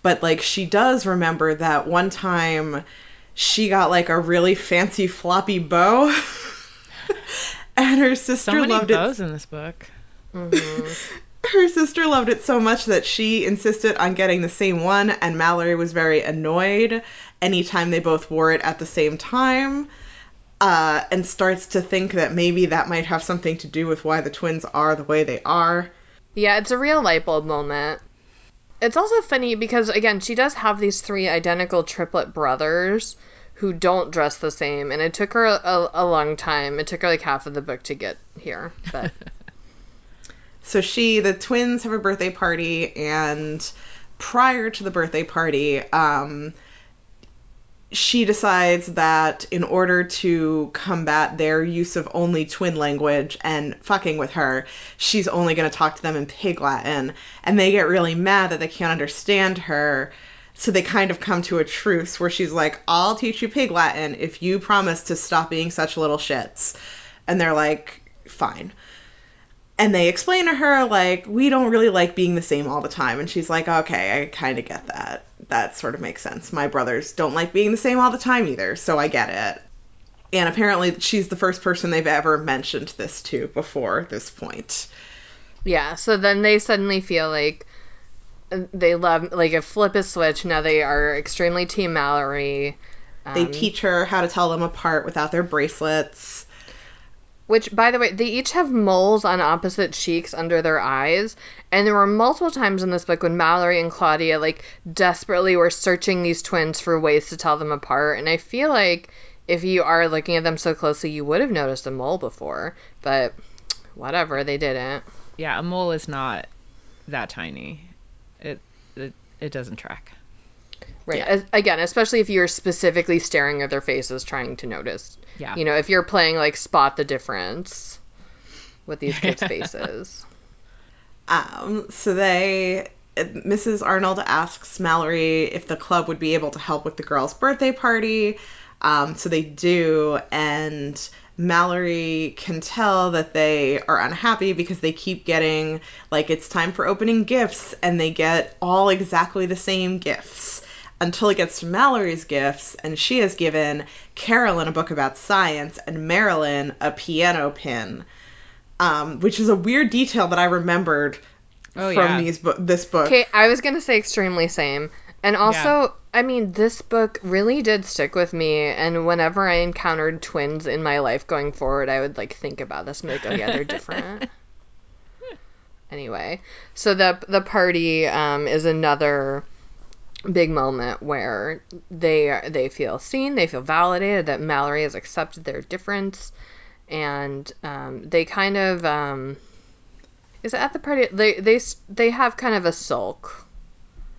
but, like, she does remember that one time she got, like, a really fancy floppy bow, and her sister so loved it. So many bows in this book. Mm-hmm. Her sister loved it so much that she insisted on getting the same one, and Mallory was very annoyed anytime they both wore it at the same time, uh, and starts to think that maybe that might have something to do with why the twins are the way they are. Yeah, it's a real light bulb moment. It's also funny because, again, she does have these three identical triplet brothers who don't dress the same, and it took her a, a long time. It took her, like, half of the book to get here. But so she, the twins have a birthday party, and prior to the birthday party, um, she decides that in order to combat their use of only twin language and fucking with her, she's only going to talk to them in Pig Latin. And they get really mad that they can't understand her, so they kind of come to a truce where she's like, I'll teach you Pig Latin if you promise to stop being such little shits. And they're like, fine. And they explain to her, like, we don't really like being the same all the time. And she's like, okay, I kind of get that. That sort of makes sense. My brothers don't like being the same all the time either, so I get it. And apparently she's the first person they've ever mentioned this to before this point. Yeah, so then they suddenly feel like they love, like, a flip a switch. Now they are extremely Team Mallory. Um, they teach her how to tell them apart without their bracelets. Which, by the way, they each have moles on opposite cheeks under their eyes. And there were multiple times in this book when Mallory and Claudia, like, desperately were searching these twins for ways to tell them apart. And I feel like if you are looking at them so closely, you would have noticed a mole before. But whatever, they didn't. Yeah, a mole is not that tiny. It it, it doesn't track. Right. Yeah. As, again, especially if you're specifically staring at their faces trying to notice. Yeah. You know, if you're playing, like, spot the difference with these kids' faces. Um, so they, Missus Arnold asks Mallory if the club would be able to help with the girls' birthday party. Um, so they do, and Mallory can tell that they are unhappy because they keep getting, like, it's time for opening gifts, and they get all exactly the same gifts. Until it gets to Mallory's gifts, and she has given Carolyn a book about science and Marilyn a piano pin, um, which is a weird detail that I remembered oh, from yeah. these bu- this book. Okay, I was going to say extremely same. And also, yeah. I mean, this book really did stick with me, and whenever I encountered twins in my life going forward, I would, like, think about this and be like, oh, yeah, they're different. Anyway, so the, the party um, is another big moment where they are, they feel seen, they feel validated, that Mallory has accepted their difference, and um, they kind of um, is it at the party they they they have kind of a sulk.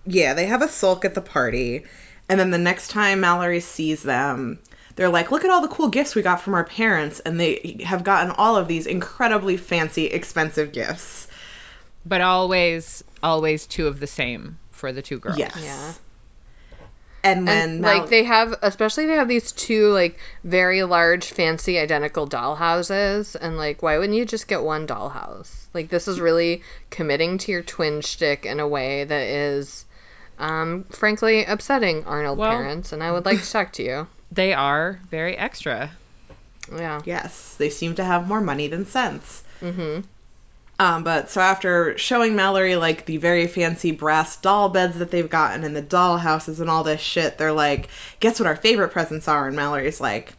Yeah, they have a sulk at the party, and then the next time Mallory sees them, they're like, look at all the cool gifts we got from our parents, and they have gotten all of these incredibly fancy, expensive gifts. But always, always two of the same for the two girls. Yes. Yeah. And then, and, Mal- like, they have, especially they have these two, like, very large, fancy, identical dollhouses. And, like, why wouldn't you just get one dollhouse? Like, this is really committing to your twin shtick in a way that is, um, frankly, upsetting Arnold well, parents. And I would like to talk to you. They are very extra. Yeah. Yes. They seem to have more money than sense. Mm-hmm. Um, but so after showing Mallory, like, the very fancy brass doll beds that they've gotten and the doll houses and all this shit, they're like, guess what our favorite presents are? And Mallory's like,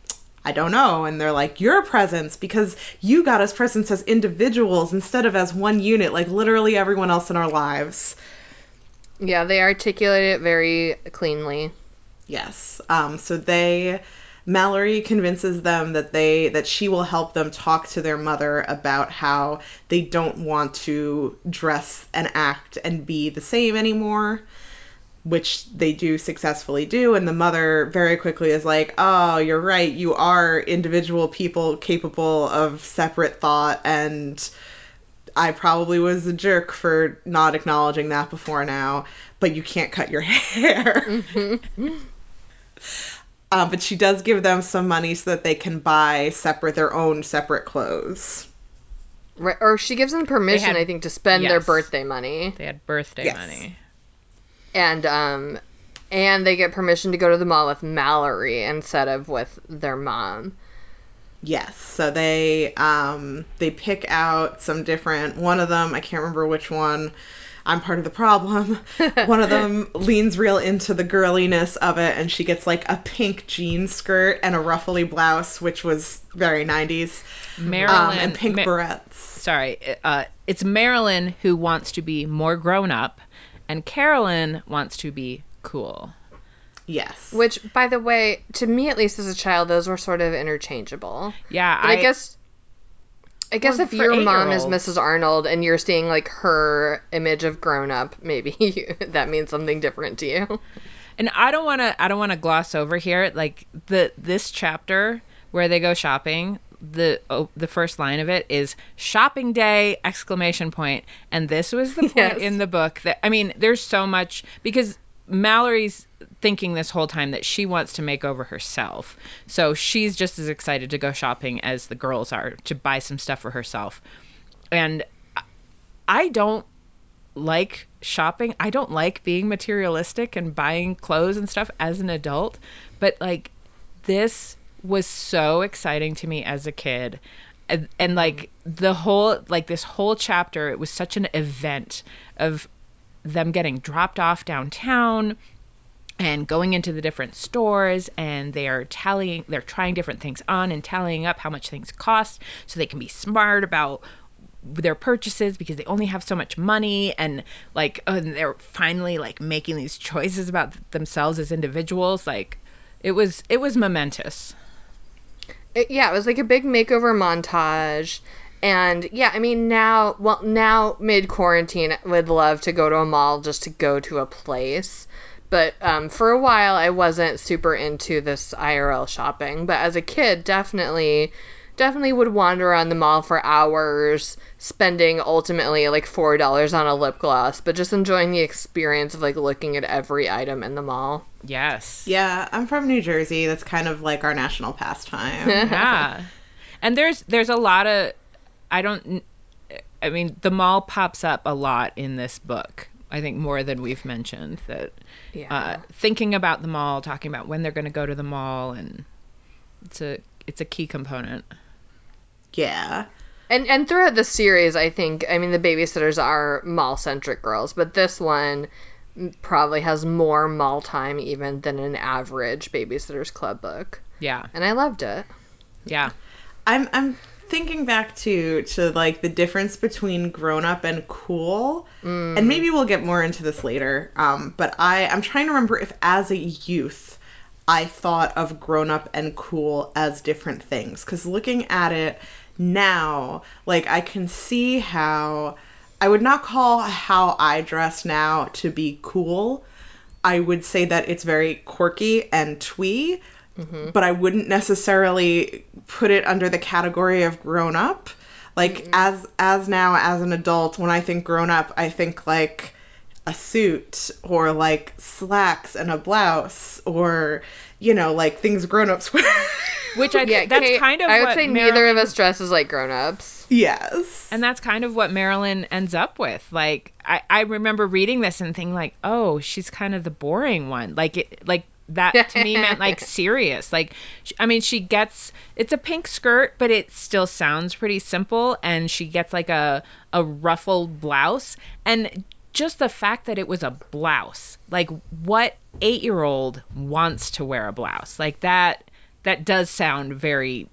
I don't know. And they're like, your presents, because you got us presents as individuals instead of as one unit, like literally everyone else in our lives. Yeah, they articulate it very cleanly. Yes. Um, so they... Mallory convinces them that they that she will help them talk to their mother about how they don't want to dress and act and be the same anymore, which they do successfully do. And the mother very quickly is like, oh, you're right. You are individual people capable of separate thought. And I probably was a jerk for not acknowledging that before now, but you can't cut your hair. Mm-hmm. Uh, but she does give them some money so that they can buy separate their own separate clothes. Right, or she gives them permission, had, I think, to spend yes. their birthday money. They had birthday yes. money. And um, and they get permission to go to the mall with Mallory instead of with their mom. Yes. So they um they pick out some different, one of them, I can't remember which one, I'm part of the problem. One of them leans real into the girliness of it, and she gets, like, a pink jean skirt and a ruffly blouse, which was very nineties. Marilyn. Um, and pink Ma- barrettes. Sorry. Uh, it's Marilyn who wants to be more grown-up, and Carolyn wants to be cool. Yes. Which, by the way, to me, at least as a child, those were sort of interchangeable. Yeah. But I, I guess... I guess well, if your mom is Missus Arnold and you're seeing, like, her image of grown-up, maybe you, that means something different to you. And I don't want to I don't want to gloss over here. Like, the this chapter where they go shopping, the oh, the first line of it is shopping day, exclamation point. And this was the point yes. in the book that, I mean, there's so much, because Mallory's thinking this whole time that she wants to make over herself. So she's just as excited to go shopping as the girls are to buy some stuff for herself. And I don't like shopping. I don't like being materialistic and buying clothes and stuff as an adult. But, like, this was so exciting to me as a kid. And, and like, the whole, like, this whole chapter, it was such an event of them getting dropped off downtown and going into the different stores, and they are tallying, they're trying different things on and tallying up how much things cost so they can be smart about their purchases because they only have so much money. And, like, and they're finally, like, making these choices about themselves as individuals. Like, it was, it was momentous. It, yeah. It was like a big makeover montage. And, yeah, I mean, now, well, now mid-quarantine, I would love to go to a mall just to go to a place. But um, for a while, I wasn't super into this I R L shopping. But as a kid, definitely, definitely would wander around the mall for hours, spending ultimately, like, four dollars on a lip gloss. But just enjoying the experience of, like, looking at every item in the mall. Yes. Yeah, I'm from New Jersey. That's kind of, like, our national pastime. Yeah. And there's there's a lot of... I don't, I mean, the mall pops up a lot in this book. I think more than we've mentioned that yeah. uh, thinking about the mall, talking about when they're going to go to the mall, and it's a, it's a key component. Yeah. And, and throughout the series, I think, I mean, the babysitters are mall centric girls, but this one probably has more mall time even than an average Baby-Sitters Club book. Yeah. And I loved it. Yeah. I'm, I'm, thinking back to to like the difference between grown up and cool, mm. and maybe we'll get more into this later, um but I I'm trying to remember if as a youth I thought of grown up and cool as different things, because looking at it now, like, I can see how I would not call how I dress now to be cool. I would say that it's very quirky and twee, Mm-hmm. But I wouldn't necessarily put it under the category of grown up. Like, mm-hmm. as as now, as an adult, when I think grown up, I think, like, a suit or, like, slacks and a blouse or, you know, like, things grown-ups wear. Which I think yeah, that's kind of I would what say Marilyn... neither of us dresses like grown-ups. Yes. And that's kind of what Marilyn ends up with. Like, I, I remember reading this and thinking, like, oh, she's kind of the boring one. Like, it, like that to me meant, like, serious. Like, I mean, she gets... It's a pink skirt, but it still sounds pretty simple. And she gets, like, a, a ruffled blouse. And... just the fact that it was a blouse. Like, what eight-year-old wants to wear a blouse? Like, that that does sound very...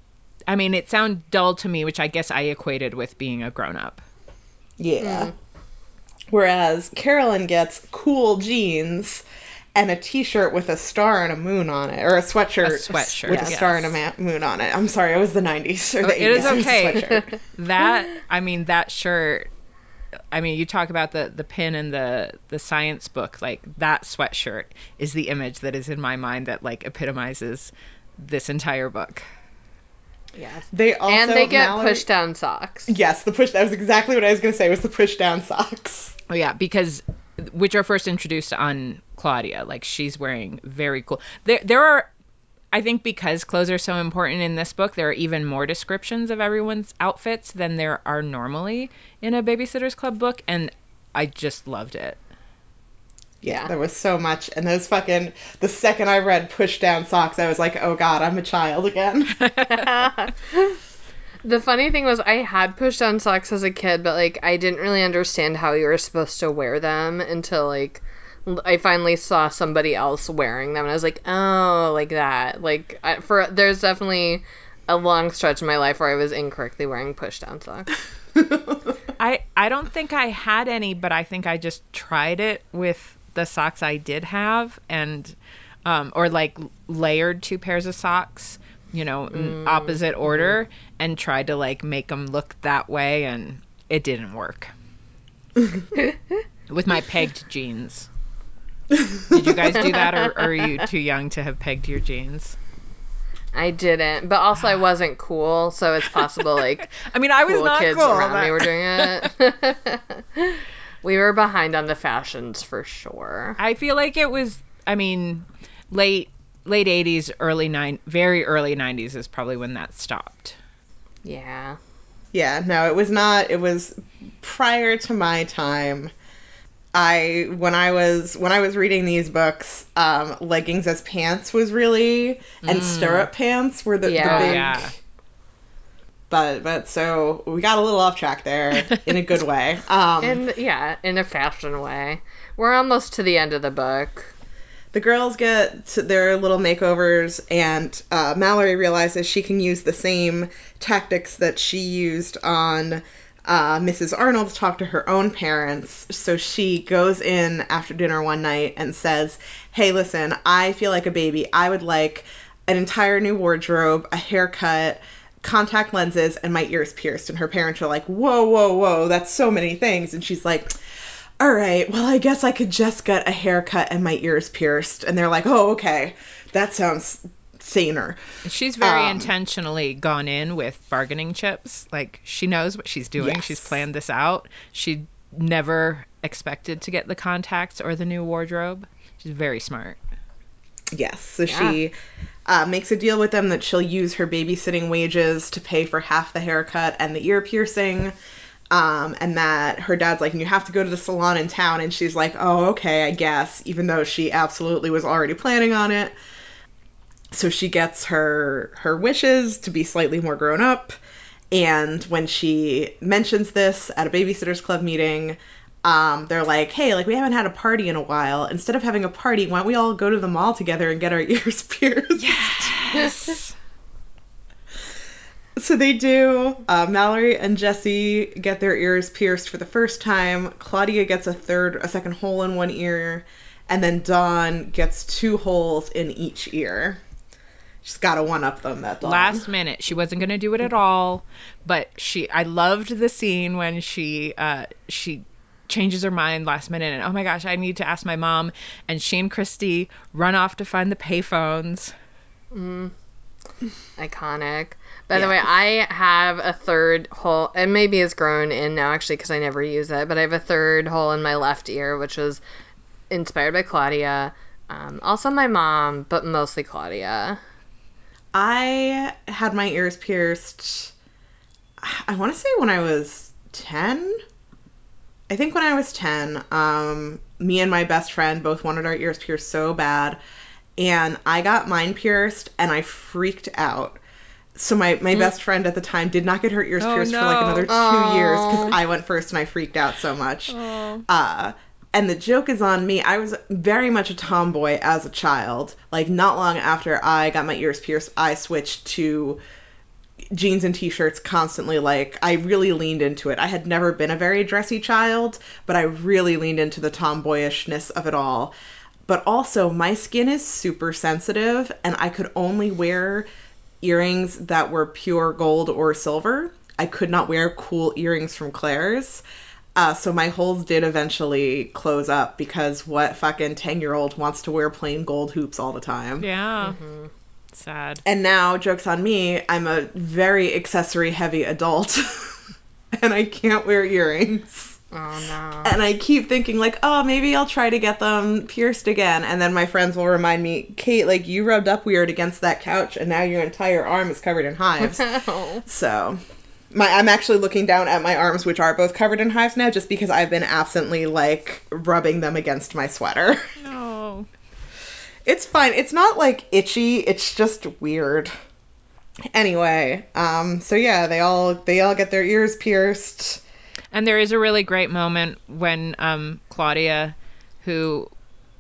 I mean, it sounded dull to me, which I guess I equated with being a grown-up. Yeah. Mm. Whereas Carolyn gets cool jeans and a T-shirt with a star and a moon on it. Or a sweatshirt, a sweatshirt with yes. a star and a ma- moon on it. I'm sorry, it was the nineties or the eighties. It is okay. That, I mean, that shirt... I mean, you talk about the, the pin and the, the science book, like that sweatshirt is the image that is in my mind that like epitomizes this entire book. Yes. They also And they get Mallory... push down socks. Yes, the push that was exactly what I was gonna say was the push down socks. Oh yeah, because which are first introduced on Claudia. Like she's wearing very cool there there are I think because clothes are so important in this book, there are even more descriptions of everyone's outfits than there are normally in a Baby-Sitters Club book, and I just loved it. Yeah, there was so much, and those fucking, the second I read Push Down Socks, I was like, oh god, I'm a child again. The funny thing was, I had Push Down Socks as a kid, but, like, I didn't really understand how you were supposed to wear them until, like... I finally saw somebody else wearing them, and I was like, oh, like that. Like, I, for there's definitely a long stretch in my life where I was incorrectly wearing push-down socks. I, I don't think I had any, but I think I just tried it with the socks I did have, and um, or, like, layered two pairs of socks, you know, in mm. opposite order, and tried to, like, make them look that way, and it didn't work. With my pegged jeans. Did you guys do that, or, or are you too young to have pegged your jeans? I didn't, but also I wasn't cool, so it's possible. Like, I mean, I was cool not kids cool, around but... me were doing it. We were behind on the fashions for sure. I feel like it was. I mean, late late eighties, early nine, very early nineties is probably when that stopped. Yeah. Yeah. No, it was not. It was prior to my time. I when I was when I was reading these books, um, leggings as pants was really and mm. stirrup pants were the, yeah. the big. Yeah. But but so we got a little off track there in a good way. Um, and yeah, in a fashion way. We're almost to the end of the book. The girls get to their little makeovers, and uh, Mallory realizes she can use the same tactics that she used on. Uh, Missus Arnold talked to her own parents, so she goes in after dinner one night and says, hey, listen, I feel like a baby. I would like an entire new wardrobe, a haircut, contact lenses, and my ears pierced. And her parents are like, whoa, whoa, whoa, that's so many things. And she's like, all right, well, I guess I could just get a haircut and my ears pierced. And they're like, oh, okay, that sounds... saner. She's very um, intentionally gone in with bargaining chips. Like, she knows what she's doing. Yes. She's planned this out. She never expected to get the contacts or the new wardrobe. She's very smart. Yes. So yeah. she uh, makes a deal with them that she'll use her babysitting wages to pay for half the haircut and the ear piercing. Um, and that her dad's like, you have to go to the salon in town. And she's like, oh, okay, I guess, even though she absolutely was already planning on it. So she gets her her wishes to be slightly more grown up, and when she mentions this at a Baby-Sitters Club meeting, um, they're like, hey, like, we haven't had a party in a while. Instead of having a party, why don't we all go to the mall together and get our ears pierced? Yes! So they do. Uh, Mallory and Jessi get their ears pierced for the first time. Claudia gets a third, a second hole in one ear, and then Dawn gets two holes in each ear. She's got to one-up them, that Dawn. Last minute. She wasn't going to do it at all, but she. I loved the scene when she uh, she changes her mind last minute, and, oh, my gosh, I need to ask my mom, and she and Kristy run off to find the payphones. Mm. Iconic. By yeah. the way, I have a third hole, and maybe it's grown in now, actually, because I never use it, but I have a third hole in my left ear, which was inspired by Claudia. Um, also my mom, but mostly Claudia. I had my ears pierced, I want to say when I was ten. I think when I was ten, um, me and my best friend both wanted our ears pierced so bad, and I got mine pierced, and I freaked out. So my, my best friend at the time did not get her ears oh, pierced no. for like another two Aww. years, because I went first and I freaked out so much. Aww. Uh, and the joke is on me. I was very much a tomboy as a child. Like, not long after I got my ears pierced, I switched to jeans and t-shirts constantly. Like, I really leaned into it. I had never been a very dressy child, but I really leaned into the tomboyishness of it all. But also, my skin is super sensitive, and I could only wear earrings that were pure gold or silver. I could not wear cool earrings from Claire's. Uh, so my holes did eventually close up, because what fucking ten-year-old wants to wear plain gold hoops all the time? Yeah. Mm-hmm. Sad. And now, joke's on me, I'm a very accessory-heavy adult, and I can't wear earrings. Oh, no. And I keep thinking, like, oh, maybe I'll try to get them pierced again. And then my friends will remind me, Kate, like, you rubbed up weird against that couch, and now your entire arm is covered in hives. So my I'm actually looking down at my arms, which are both covered in hives now, just because I've been absently, like, rubbing them against my sweater. No. It's fine. It's not, like, itchy. It's just weird. Anyway, um, so, yeah, they all they all get their ears pierced. And there is a really great moment when um, Claudia, who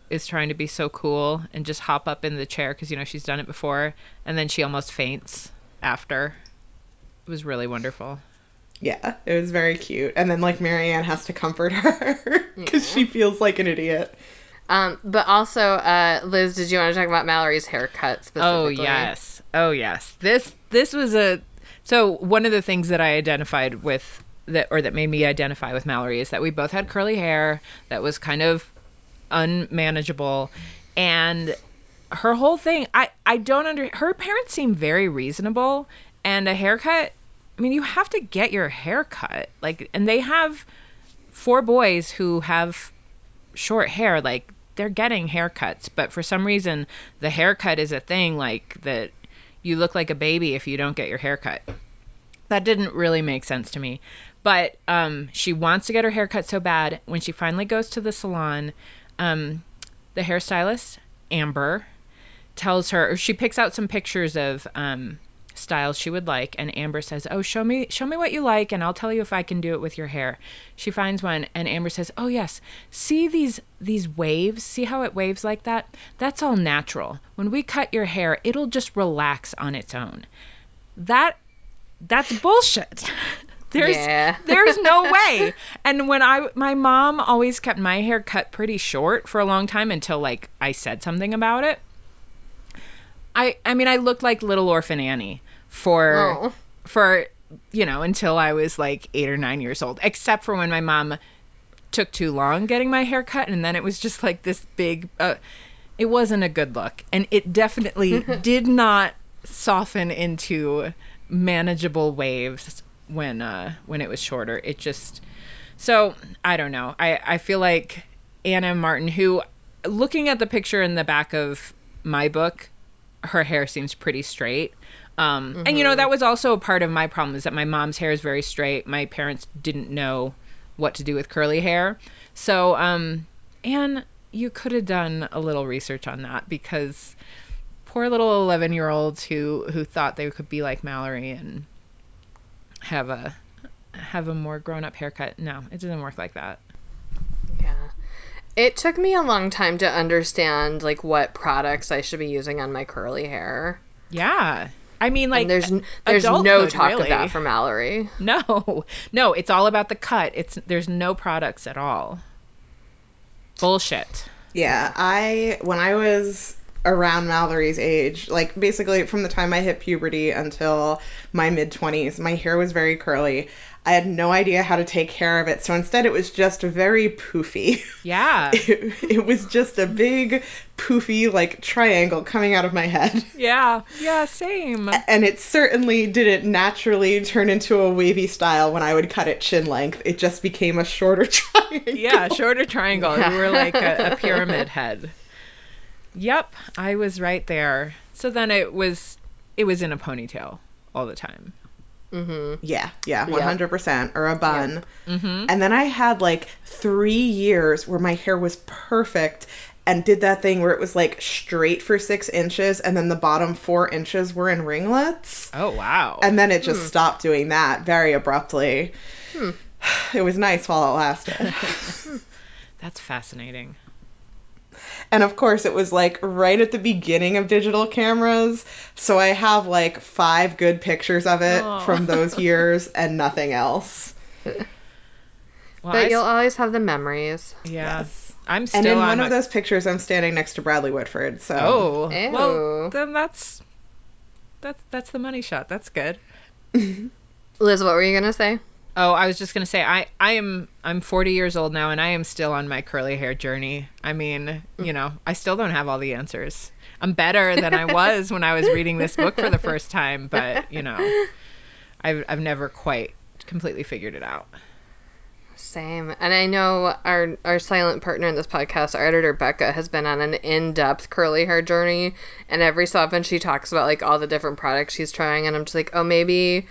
is trying to be so cool and just hop up in the chair because, you know, she's done it before, and then she almost faints after. It was really wonderful. Yeah, it was very cute. And then, like, Mary Anne has to comfort her because yeah. she feels like an idiot. Um, but also, uh, Liz, did you want to talk about Mallory's haircut specifically? Oh, yes. Oh, yes. This this was a... So one of the things that I identified with... that or that made me identify with Mallory is that we both had curly hair that was kind of unmanageable, and her whole thing, I, I don't under her parents seem very reasonable, and a haircut, I mean, you have to get your hair cut, like, and they have four boys who have short hair, like, they're getting haircuts, but for some reason the haircut is a thing, like, that you look like a baby if you don't get your haircut. That didn't really make sense to me. But um, she wants to get her hair cut so bad. When she finally goes to the salon, um, the hairstylist, Amber, tells her, or she picks out some pictures of um, styles she would like, and Amber says, oh, show me show me what you like, and I'll tell you if I can do it with your hair. She finds one, and Amber says, oh, yes, see these these waves? See how it waves like that? That's all natural. When we cut your hair, it'll just relax on its own. That That's bullshit. There's yeah. there's no way. And when I my mom always kept my hair cut pretty short for a long time until, like, I said something about it. I I mean I looked like Little Orphan Annie for oh. for you know until I was like eight or nine years old, except for when my mom took too long getting my hair cut, and then it was just like this big uh, it wasn't a good look, and it definitely did not soften into manageable waves when uh when it was shorter. It just so I don't know. I I feel like Ann M. Martin, who, looking at the picture in the back of my book, her hair seems pretty straight. Um mm-hmm. And you know that was also a part of my problem, is that my mom's hair is very straight. My parents didn't know what to do with curly hair. So um Ann, you could have done a little research on that, because poor little eleven-year-olds who, who thought they could be like Mallory and have a have a more grown-up haircut. No, it doesn't work like that. Yeah. It took me a long time to understand, like, what products I should be using on my curly hair. Yeah. I mean, like, and there's there's no talk really. of that for Mallory. No. No, it's all about the cut. It's there's no products at all. Bullshit. Yeah, I when I was around Mallory's age, like basically from the time I hit puberty until my mid-twenties, my hair was very curly. I had no idea how to take care of it, so instead it was just very poofy. Yeah. It, it was just a big, poofy, like, triangle coming out of my head. Yeah. Yeah, same. And it certainly didn't naturally turn into a wavy style when I would cut it chin length. It just became a shorter triangle. Yeah, shorter triangle. Yeah. You were like a, a pyramid head. Yep, I was right there. So then it was, it was in a ponytail all the time. Mm-hmm. Yeah, yeah, one hundred percent. Yep. Or a bun. Yep. Mm-hmm. And then I had like three years where my hair was perfect and did that thing where it was like straight for six inches and then the bottom four inches were in ringlets. Oh, wow. And then it just hmm. stopped doing that very abruptly. Hmm. It was nice while it lasted. That's fascinating. And, of course, it was, like, right at the beginning of digital cameras, so I have, like, five good pictures of it oh. from those years and nothing else. Well, but I you'll s- always have the memories. Yeah. Yes. I'm still And in on one my... of those pictures, I'm standing next to Bradley Whitford, so... Oh. Ew. Well, then that's, that's, that's the money shot. That's good. Liz, what were you going to say? Oh, I was just going to say, I, I am, I'm forty years old now, and I am still on my curly hair journey. I mean, you know, I still don't have all the answers. I'm better than I was when I was reading this book for the first time, but, you know, I've, I've never quite completely figured it out. Same. And I know our, our silent partner in this podcast, our editor, Becca, has been on an in-depth curly hair journey, and every so often she talks about, like, all the different products she's trying, and I'm just like, oh, maybe...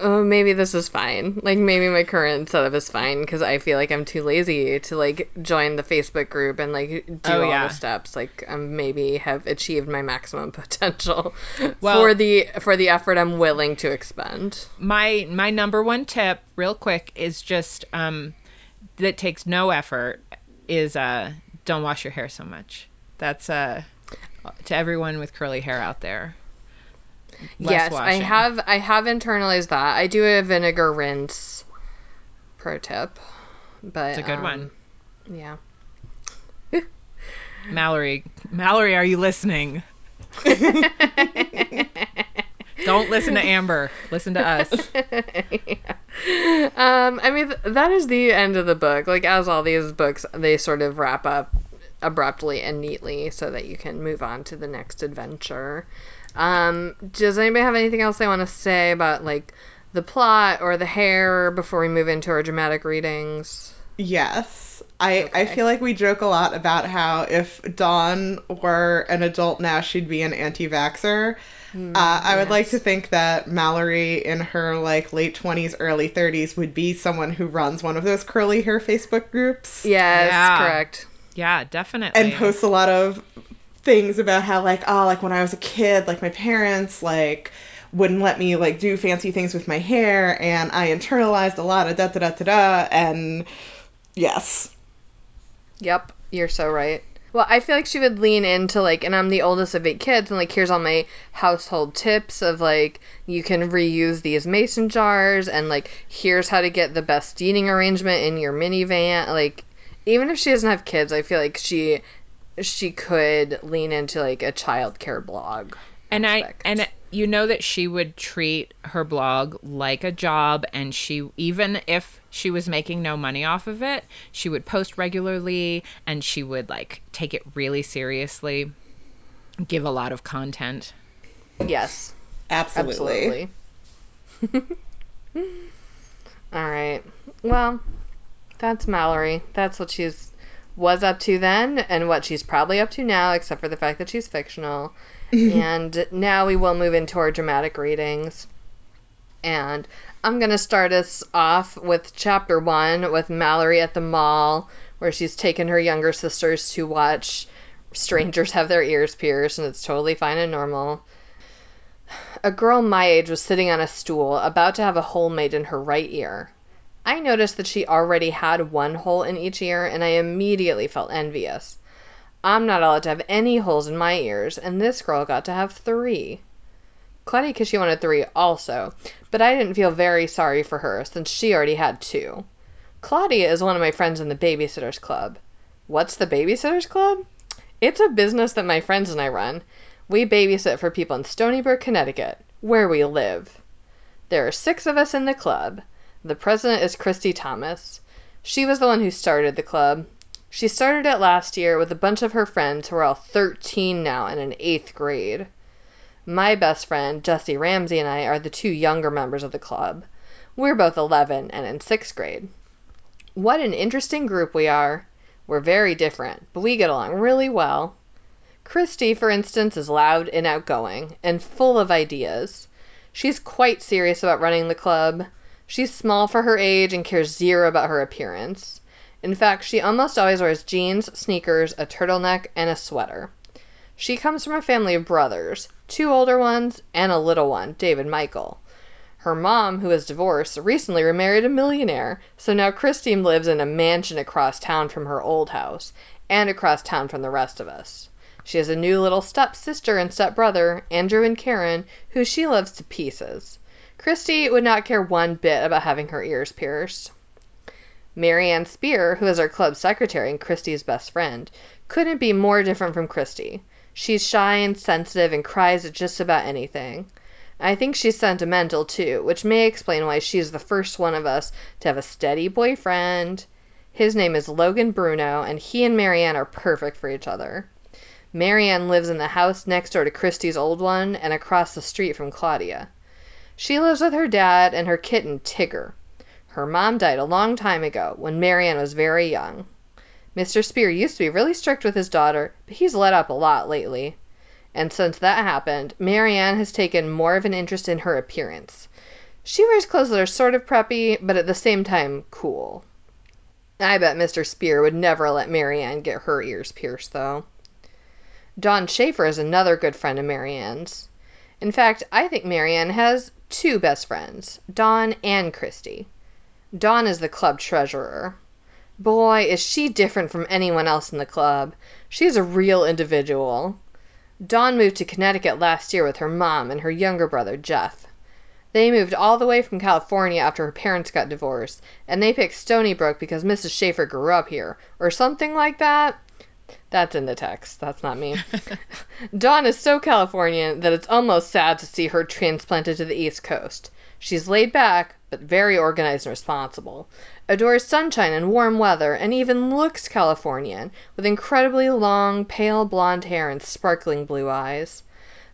oh, maybe this is fine. Like, maybe my current setup is fine because I feel like I'm too lazy to, like, join the Facebook group and, like, do oh, all yeah. the steps. Like, I maybe have achieved my maximum potential well, for the for the effort I'm willing to expend. My my number one tip, real quick, is just um, that takes no effort is uh, don't wash your hair so much. That's uh, to everyone with curly hair out there. Less yes, washing. I have I have internalized that. I do a vinegar rinse pro tip. But it's a good um, one. Yeah. Mallory, Mallory, are you listening? Don't listen to Amber. Listen to us. Yeah. Um, I mean, th- that is the end of the book. Like, as all these books, they sort of wrap up abruptly and neatly so that you can move on to the next adventure. Um, does anybody have anything else they want to say about, like, the plot or the hair before we move into our dramatic readings? Yes. I, okay. I feel like we joke a lot about how if Dawn were an adult now, she'd be an anti-vaxxer. Mm, uh, I yes. would like to think that Mallory in her, like, late twenties, early thirties would be someone who runs one of those curly hair Facebook groups. Yes, yeah. Correct. Yeah, definitely. And posts a lot of... things about how, like, oh, like, when I was a kid, like, my parents, like, wouldn't let me, like, do fancy things with my hair, and I internalized a lot of da-da-da-da-da, and yes. Yep, you're so right. Well, I feel like she would lean into, like, and I'm the oldest of eight kids, and, like, here's all my household tips of, like, you can reuse these mason jars, and, like, here's how to get the best seating arrangement in your minivan. Like, even if she doesn't have kids, I feel like she... she could lean into, like, a childcare blog and aspect. I and you know that she would treat her blog like a job, and she, even if she was making no money off of it, she would post regularly, and she would, like, take it really seriously, give a lot of content. Yes, absolutely, absolutely. All right, well, that's Mallory. That's what she's was up to then, and what she's probably up to now, except for the fact that she's fictional. And now we will move into our dramatic readings. And I'm going to start us off with chapter one, with Mallory at the mall, where she's taken her younger sisters to watch strangers have their ears pierced, and it's totally fine and normal. A girl my age was sitting on a stool, about to have a hole made in her right ear. I noticed that she already had one hole in each ear, and I immediately felt envious. I'm not allowed to have any holes in my ears, and this girl got to have three. Claudia Kishi wanted three also, but I didn't feel very sorry for her, since she already had two. Claudia is one of my friends in the Baby-Sitters Club. What's the Baby-Sitters Club? It's a business that my friends and I run. We babysit for people in Stony Brook, Connecticut, where we live. There are six of us in the club. The president is Kristy Thomas. She was the one who started the club. She started it last year with a bunch of her friends who are all thirteen now and in eighth grade. My best friend, Jessi Ramsey, and I are the two younger members of the club. We're both eleven and in sixth grade. What an interesting group we are. We're very different, but we get along really well. Kristy, for instance, is loud and outgoing and full of ideas. She's quite serious about running the club. She's small for her age and cares zero about her appearance. In fact, she almost always wears jeans, sneakers, a turtleneck, and a sweater. She comes from a family of brothers, two older ones and a little one, David Michael. Her mom, who is divorced, recently remarried a millionaire, so now Kristy lives in a mansion across town from her old house and across town from the rest of us. She has a new little stepsister and stepbrother, Andrew and Karen, who she loves to pieces. Kristy would not care one bit about having her ears pierced. Mary Anne Spier, who is our club secretary and Kristy's best friend, couldn't be more different from Kristy. She's shy and sensitive and cries at just about anything. I think she's sentimental, too, which may explain why she's the first one of us to have a steady boyfriend. His name is Logan Bruno, and he and Mary Anne are perfect for each other. Mary Anne lives in the house next door to Kristy's old one and across the street from Claudia. She lives with her dad and her kitten, Tigger. Her mom died a long time ago, when Mary Anne was very young. Mister Spear used to be really strict with his daughter, but he's let up a lot lately. And since that happened, Mary Anne has taken more of an interest in her appearance. She wears clothes that are sort of preppy, but at the same time, cool. I bet Mister Spear would never let Mary Anne get her ears pierced, though. Dawn Schaefer is another good friend of Mary Anne's. In fact, I think Mary Anne has two best friends, Dawn and Kristy. Dawn is the club treasurer. Boy, is she different from anyone else in the club. She's a real individual. Dawn moved to Connecticut last year with her mom and her younger brother, Jeff. They moved all the way from California after her parents got divorced, and they picked Stony Brook because Missus Schafer grew up here, or something like that. That's in the text. That's not me. Dawn is so Californian that it's almost sad to see her transplanted to the East Coast. She's laid back, but very organized and responsible, adores sunshine and warm weather, and even looks Californian, with incredibly long, pale blonde hair and sparkling blue eyes.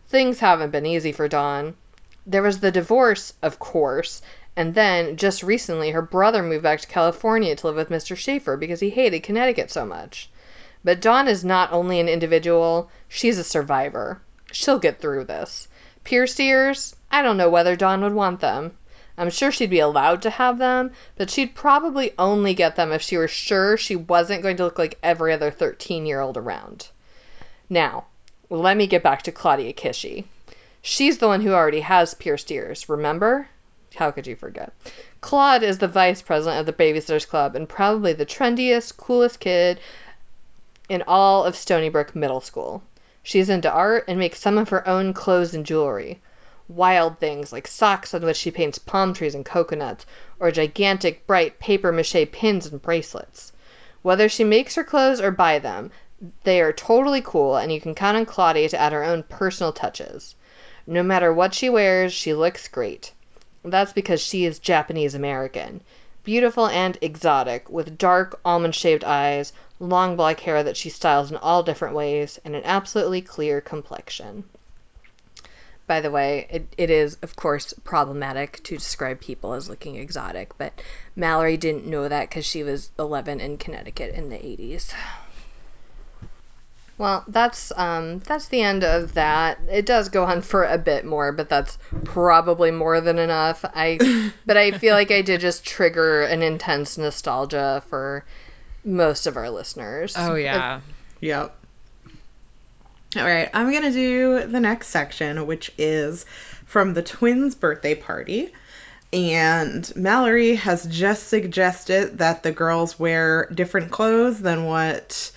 Things haven't been easy for Dawn. There was the divorce, of course, and then, just recently, her brother moved back to California to live with Mister Schafer because he hated Connecticut so much. But Dawn is not only an individual, she's a survivor. She'll get through this. Pierced ears? I don't know whether Dawn would want them. I'm sure she'd be allowed to have them, but she'd probably only get them if she were sure she wasn't going to look like every other thirteen-year-old around. Now, let me get back to Claudia Kishi. She's the one who already has pierced ears, remember? How could you forget? Claude is the vice president of the Baby-Sitters Club and probably the trendiest, coolest kid in all of Stony Brook Middle School. She's into art and makes some of her own clothes and jewelry. Wild things like socks on which she paints palm trees and coconuts, or gigantic bright papier-mâché pins and bracelets. Whether she makes her clothes or buy them, they are totally cool, and you can count on Claudia to add her own personal touches. No matter what she wears, she looks great. That's because she is Japanese-American. Beautiful and exotic, with dark, almond-shaped eyes, long black hair that she styles in all different ways, and an absolutely clear complexion. By the way, it, it is, of course, problematic to describe people as looking exotic, but Mallory didn't know that because she was eleven in Connecticut in the eighties. Well, that's um, that's the end of that. It does go on for a bit more, but that's probably more than enough. I But I feel like I did just trigger an intense nostalgia for most of our listeners. Oh, yeah. Uh, yep. All right, I'm going to do the next section, which is from the twins' birthday party. And Mallory has just suggested that the girls wear different clothes than what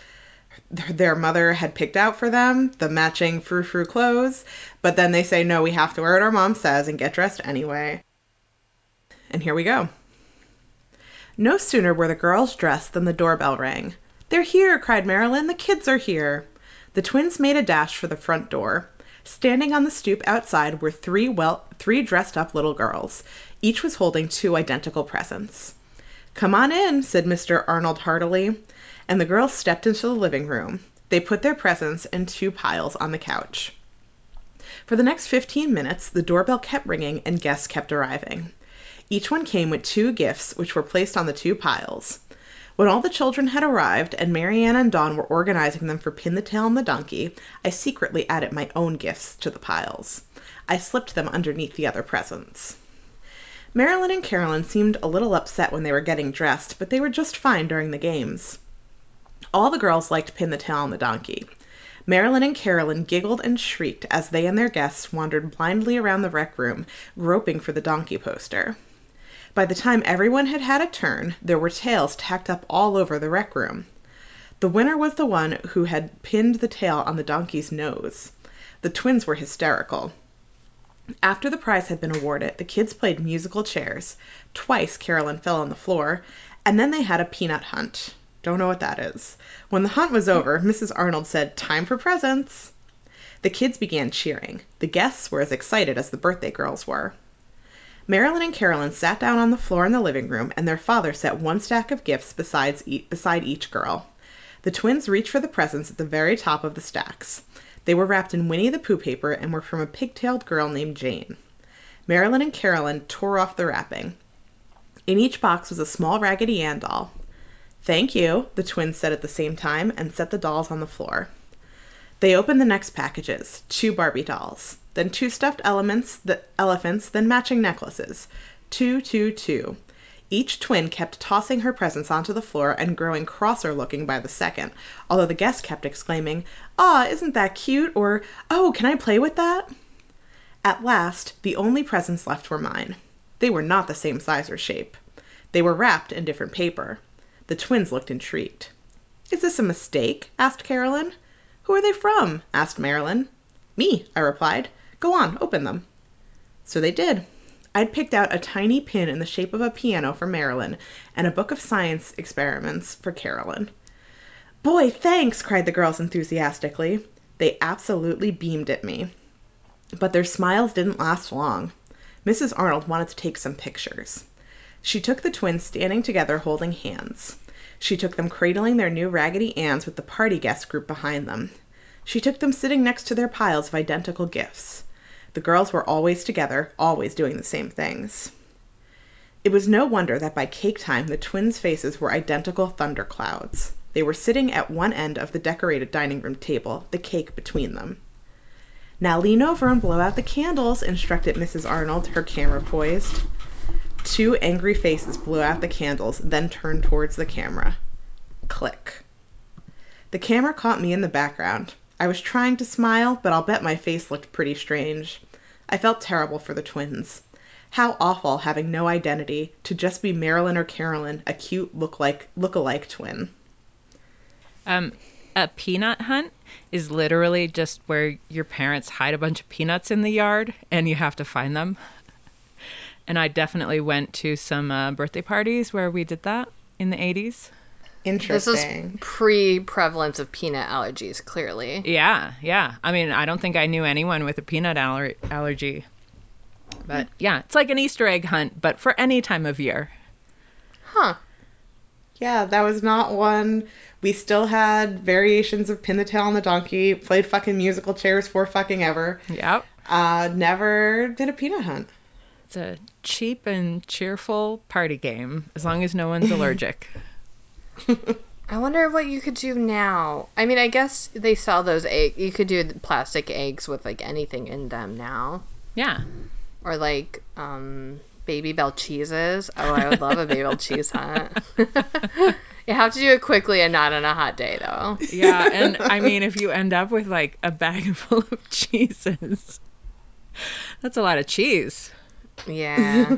their mother had picked out for them, the matching frou-frou clothes. But then they say, no, we have to wear what our mom says and get dressed anyway. And here we go. No sooner were the girls dressed than the doorbell rang. They're here, cried Marilyn. The kids are here. The twins made a dash for the front door. Standing on the stoop outside were three well, three dressed-up little girls. Each was holding two identical presents. "Come on in," said Mister Arnold heartily, and the girls stepped into the living room. They put their presents in two piles on the couch. For the next fifteen minutes, the doorbell kept ringing and guests kept arriving. Each one came with two gifts, which were placed on the two piles. When all the children had arrived and Mary Anne and Dawn were organizing them for Pin the Tail on the Donkey, I secretly added my own gifts to the piles. I slipped them underneath the other presents. Marilyn and Carolyn seemed a little upset when they were getting dressed, but they were just fine during the games. All the girls liked Pin the Tail on the Donkey. Marilyn and Carolyn giggled and shrieked as they and their guests wandered blindly around the rec room, groping for the donkey poster. By the time everyone had had a turn, there were tails tacked up all over the rec room. The winner was the one who had pinned the tail on the donkey's nose. The twins were hysterical. After the prize had been awarded, the kids played musical chairs. Twice Carolyn fell on the floor, and then they had a peanut hunt. Don't know what that is. When the hunt was over, Missus Arnold said, "Time for presents." The kids began cheering. The guests were as excited as the birthday girls were. Marilyn and Carolyn sat down on the floor in the living room, and their father set one stack of gifts besides e- beside each girl. The twins reached for the presents at the very top of the stacks. They were wrapped in Winnie the Pooh paper and were from a pigtailed girl named Jane. Marilyn and Carolyn tore off the wrapping. In each box was a small Raggedy Ann doll. "Thank you," the twins said at the same time, and set the dolls on the floor. They opened the next packages, two Barbie dolls, then two stuffed elements, the elephants, then matching necklaces. Two, two, two. Each twin kept tossing her presents onto the floor and growing crosser-looking by the second, although the guests kept exclaiming, "Aw, isn't that cute?" or "Oh, can I play with that?" At last, the only presents left were mine. They were not the same size or shape. They were wrapped in different paper. The twins looked intrigued. "Is this a mistake?" asked Carolyn. "Who are they from?" asked Marilyn. "Me," I replied. "Go on, open them." So they did. I'd picked out a tiny pin in the shape of a piano for Marilyn and a book of science experiments for Carolyn. "Boy, thanks!" cried the girls enthusiastically. They absolutely beamed at me. But their smiles didn't last long. Missus Arnold wanted to take some pictures. She took the twins standing together holding hands. She took them cradling their new Raggedy Ann's with the party guest group behind them. She took them sitting next to their piles of identical gifts. The girls were always together, always doing the same things. It was no wonder that by cake time the twins' faces were identical thunderclouds. They were sitting at one end of the decorated dining room table, the cake between them. "Now lean over and blow out the candles," instructed Missus Arnold, her camera poised. Two angry faces blew out the candles, then turned towards the camera. Click. The camera caught me in the background. I was trying to smile, but I'll bet my face looked pretty strange. I felt terrible for the twins. How awful having no identity, to just be Marilyn or Carolyn, a cute look-like, look-alike twin. Um, a peanut hunt is literally just where your parents hide a bunch of peanuts in the yard and you have to find them. And I definitely went to some uh, birthday parties where we did that in the eighties. Interesting. This is pre-prevalence of peanut allergies, clearly. Yeah, yeah. I mean, I don't think I knew anyone with a peanut aller- allergy. But yeah, it's like an Easter egg hunt, but for any time of year. Huh. Yeah, that was not one. We still had variations of Pin the Tail on the Donkey, played fucking musical chairs for fucking ever. Yep. Uh, never did a peanut hunt. It's a cheap and cheerful party game, as long as no one's allergic. I wonder what you could do now. I mean, I guess they sell those eggs. You could do plastic eggs with, like, anything in them now. Yeah. Or, like, um, Baby Bell cheeses. Oh, I would love a Baby Bell cheese hunt. You have to do it quickly and not on a hot day, though. Yeah, and, I mean, if you end up with, like, a bag full of cheeses, that's a lot of cheese. Yeah.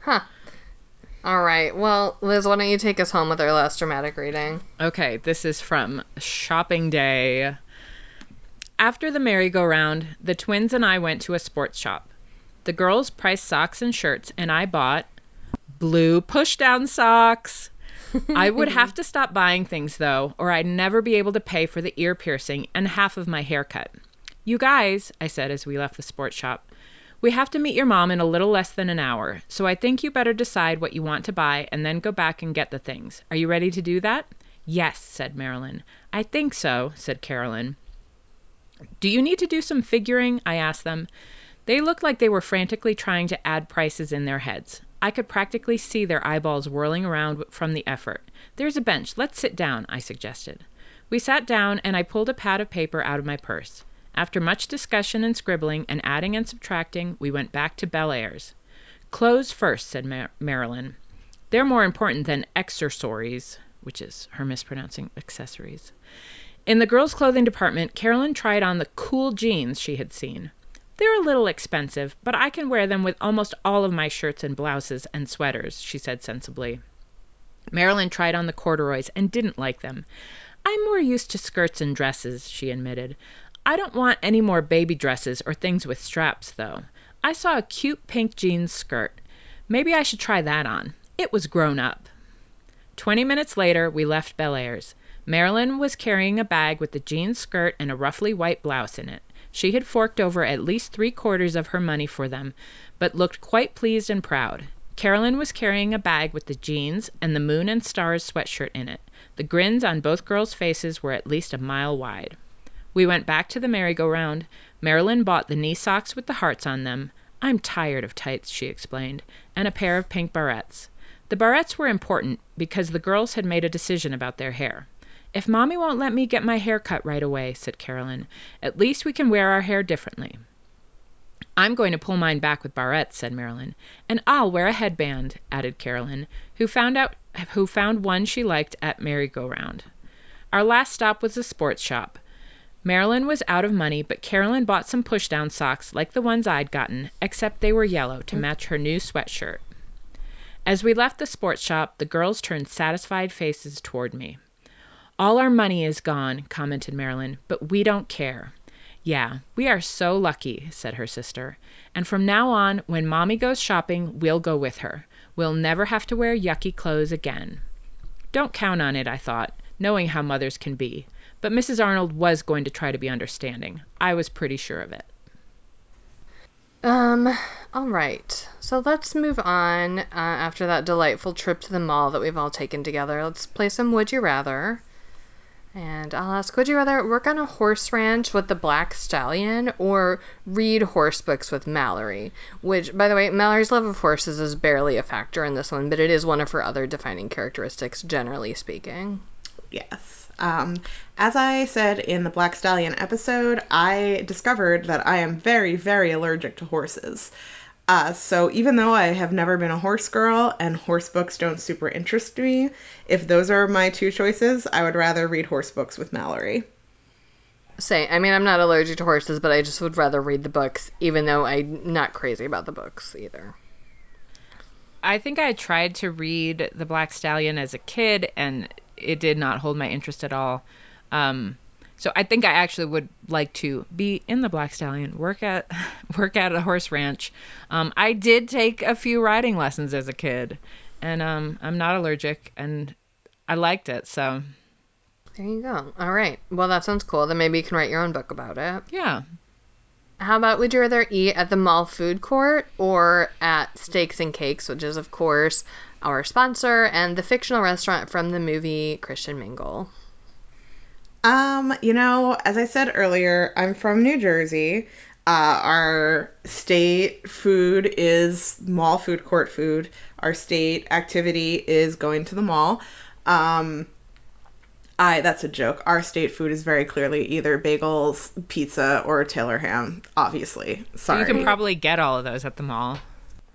Huh. All right. Well, Liz, why don't you take us home with our last dramatic reading? Okay. This is from Shopping Day. After the merry-go-round, the twins and I went to a sports shop. The girls priced socks and shirts, and I bought blue push-down socks. I would have to stop buying things, though, or I'd never be able to pay for the ear piercing and half of my haircut. You guys, I said as we left the sports shop, we have to meet your mom in a little less than an hour, so I think you better decide what you want to buy and then go back and get the things. Are you ready to do that? Yes, said Marilyn. I think so, said Carolyn. Do you need to do some figuring? I asked them. They looked like they were frantically trying to add prices in their heads. I could practically see their eyeballs whirling around from the effort. There's a bench. Let's sit down, I suggested. We sat down, and I pulled a pad of paper out of my purse. After much discussion and scribbling and adding and subtracting, we went back to Bel Air's. Clothes first, said Mar- Marilyn. They're more important than accessories, which is her mispronouncing accessories. In the girls' clothing department, Carolyn tried on the cool jeans she had seen. They're a little expensive, but I can wear them with almost all of my shirts and blouses and sweaters, she said sensibly. Marilyn tried on the corduroys and didn't like them. I'm more used to skirts and dresses, she admitted. I don't want any more baby dresses or things with straps, though. I saw a cute pink jeans skirt. Maybe I should try that on. It was grown up. Twenty minutes later, we left Bel Air's. Marilyn was carrying a bag with the jeans skirt and a roughly white blouse in it. She had forked over at least three quarters of her money for them, but looked quite pleased and proud. Carolyn was carrying a bag with the jeans and the Moon and Stars sweatshirt in it. The grins on both girls' faces were at least a mile wide. We went back to the merry-go-round. Marilyn bought the knee socks with the hearts on them. I'm tired of tights, she explained, and a pair of pink barrettes. The barrettes were important because the girls had made a decision about their hair. If Mommy won't let me get my hair cut right away, said Carolyn, at least we can wear our hair differently. I'm going to pull mine back with barrettes, said Marilyn, and I'll wear a headband, added Carolyn, who found out who found one she liked at merry-go-round. Our last stop was a sports shop. Marilyn was out of money, but Carolyn bought some push-down socks like the ones I'd gotten, except they were yellow to match her new sweatshirt. As we left the sports shop, the girls turned satisfied faces toward me. All our money is gone, commented Marilyn, but we don't care. Yeah, we are so lucky, said her sister. And from now on, when Mommy goes shopping, we'll go with her. We'll never have to wear yucky clothes again. Don't count on it, I thought, knowing how mothers can be. But Missus Arnold was going to try to be understanding. I was pretty sure of it. Um, all right. So let's move on uh, after that delightful trip to the mall that we've all taken together. Let's play some Would You Rather. And I'll ask, would you rather work on a horse ranch with the Black Stallion or read horse books with Mallory? Which, by the way, Mallory's love of horses is barely a factor in this one, but it is one of her other defining characteristics, generally speaking. Yes. Um, as I said in the Black Stallion episode, I discovered that I am very, very allergic to horses. Uh, so even though I have never been a horse girl and horse books don't super interest me, if those are my two choices, I would rather read horse books with Mallory. Say, I mean, I'm not allergic to horses, but I just would rather read the books, even though I'm not crazy about the books either. I think I tried to read the Black Stallion as a kid, and it did not hold my interest at all. Um, so I think I actually would like to be in the Black Stallion, work at work at a horse ranch. Um, I did take a few riding lessons as a kid, and um, I'm not allergic, and I liked it. So there you go. All right. Well, that sounds cool. Then maybe you can write your own book about it. Yeah. How about would you rather eat at the mall food court or at Steaks and Cakes, which is, of course, our sponsor and the fictional restaurant from the movie Christian Mingle? Um, you know, as I said earlier, I'm from New Jersey. Uh, our state food is mall food court food. Our state activity is going to the mall. Um, I that's a joke. Our state food is very clearly either bagels, pizza, or Taylor ham, obviously. Sorry. So you can probably get all of those at the mall.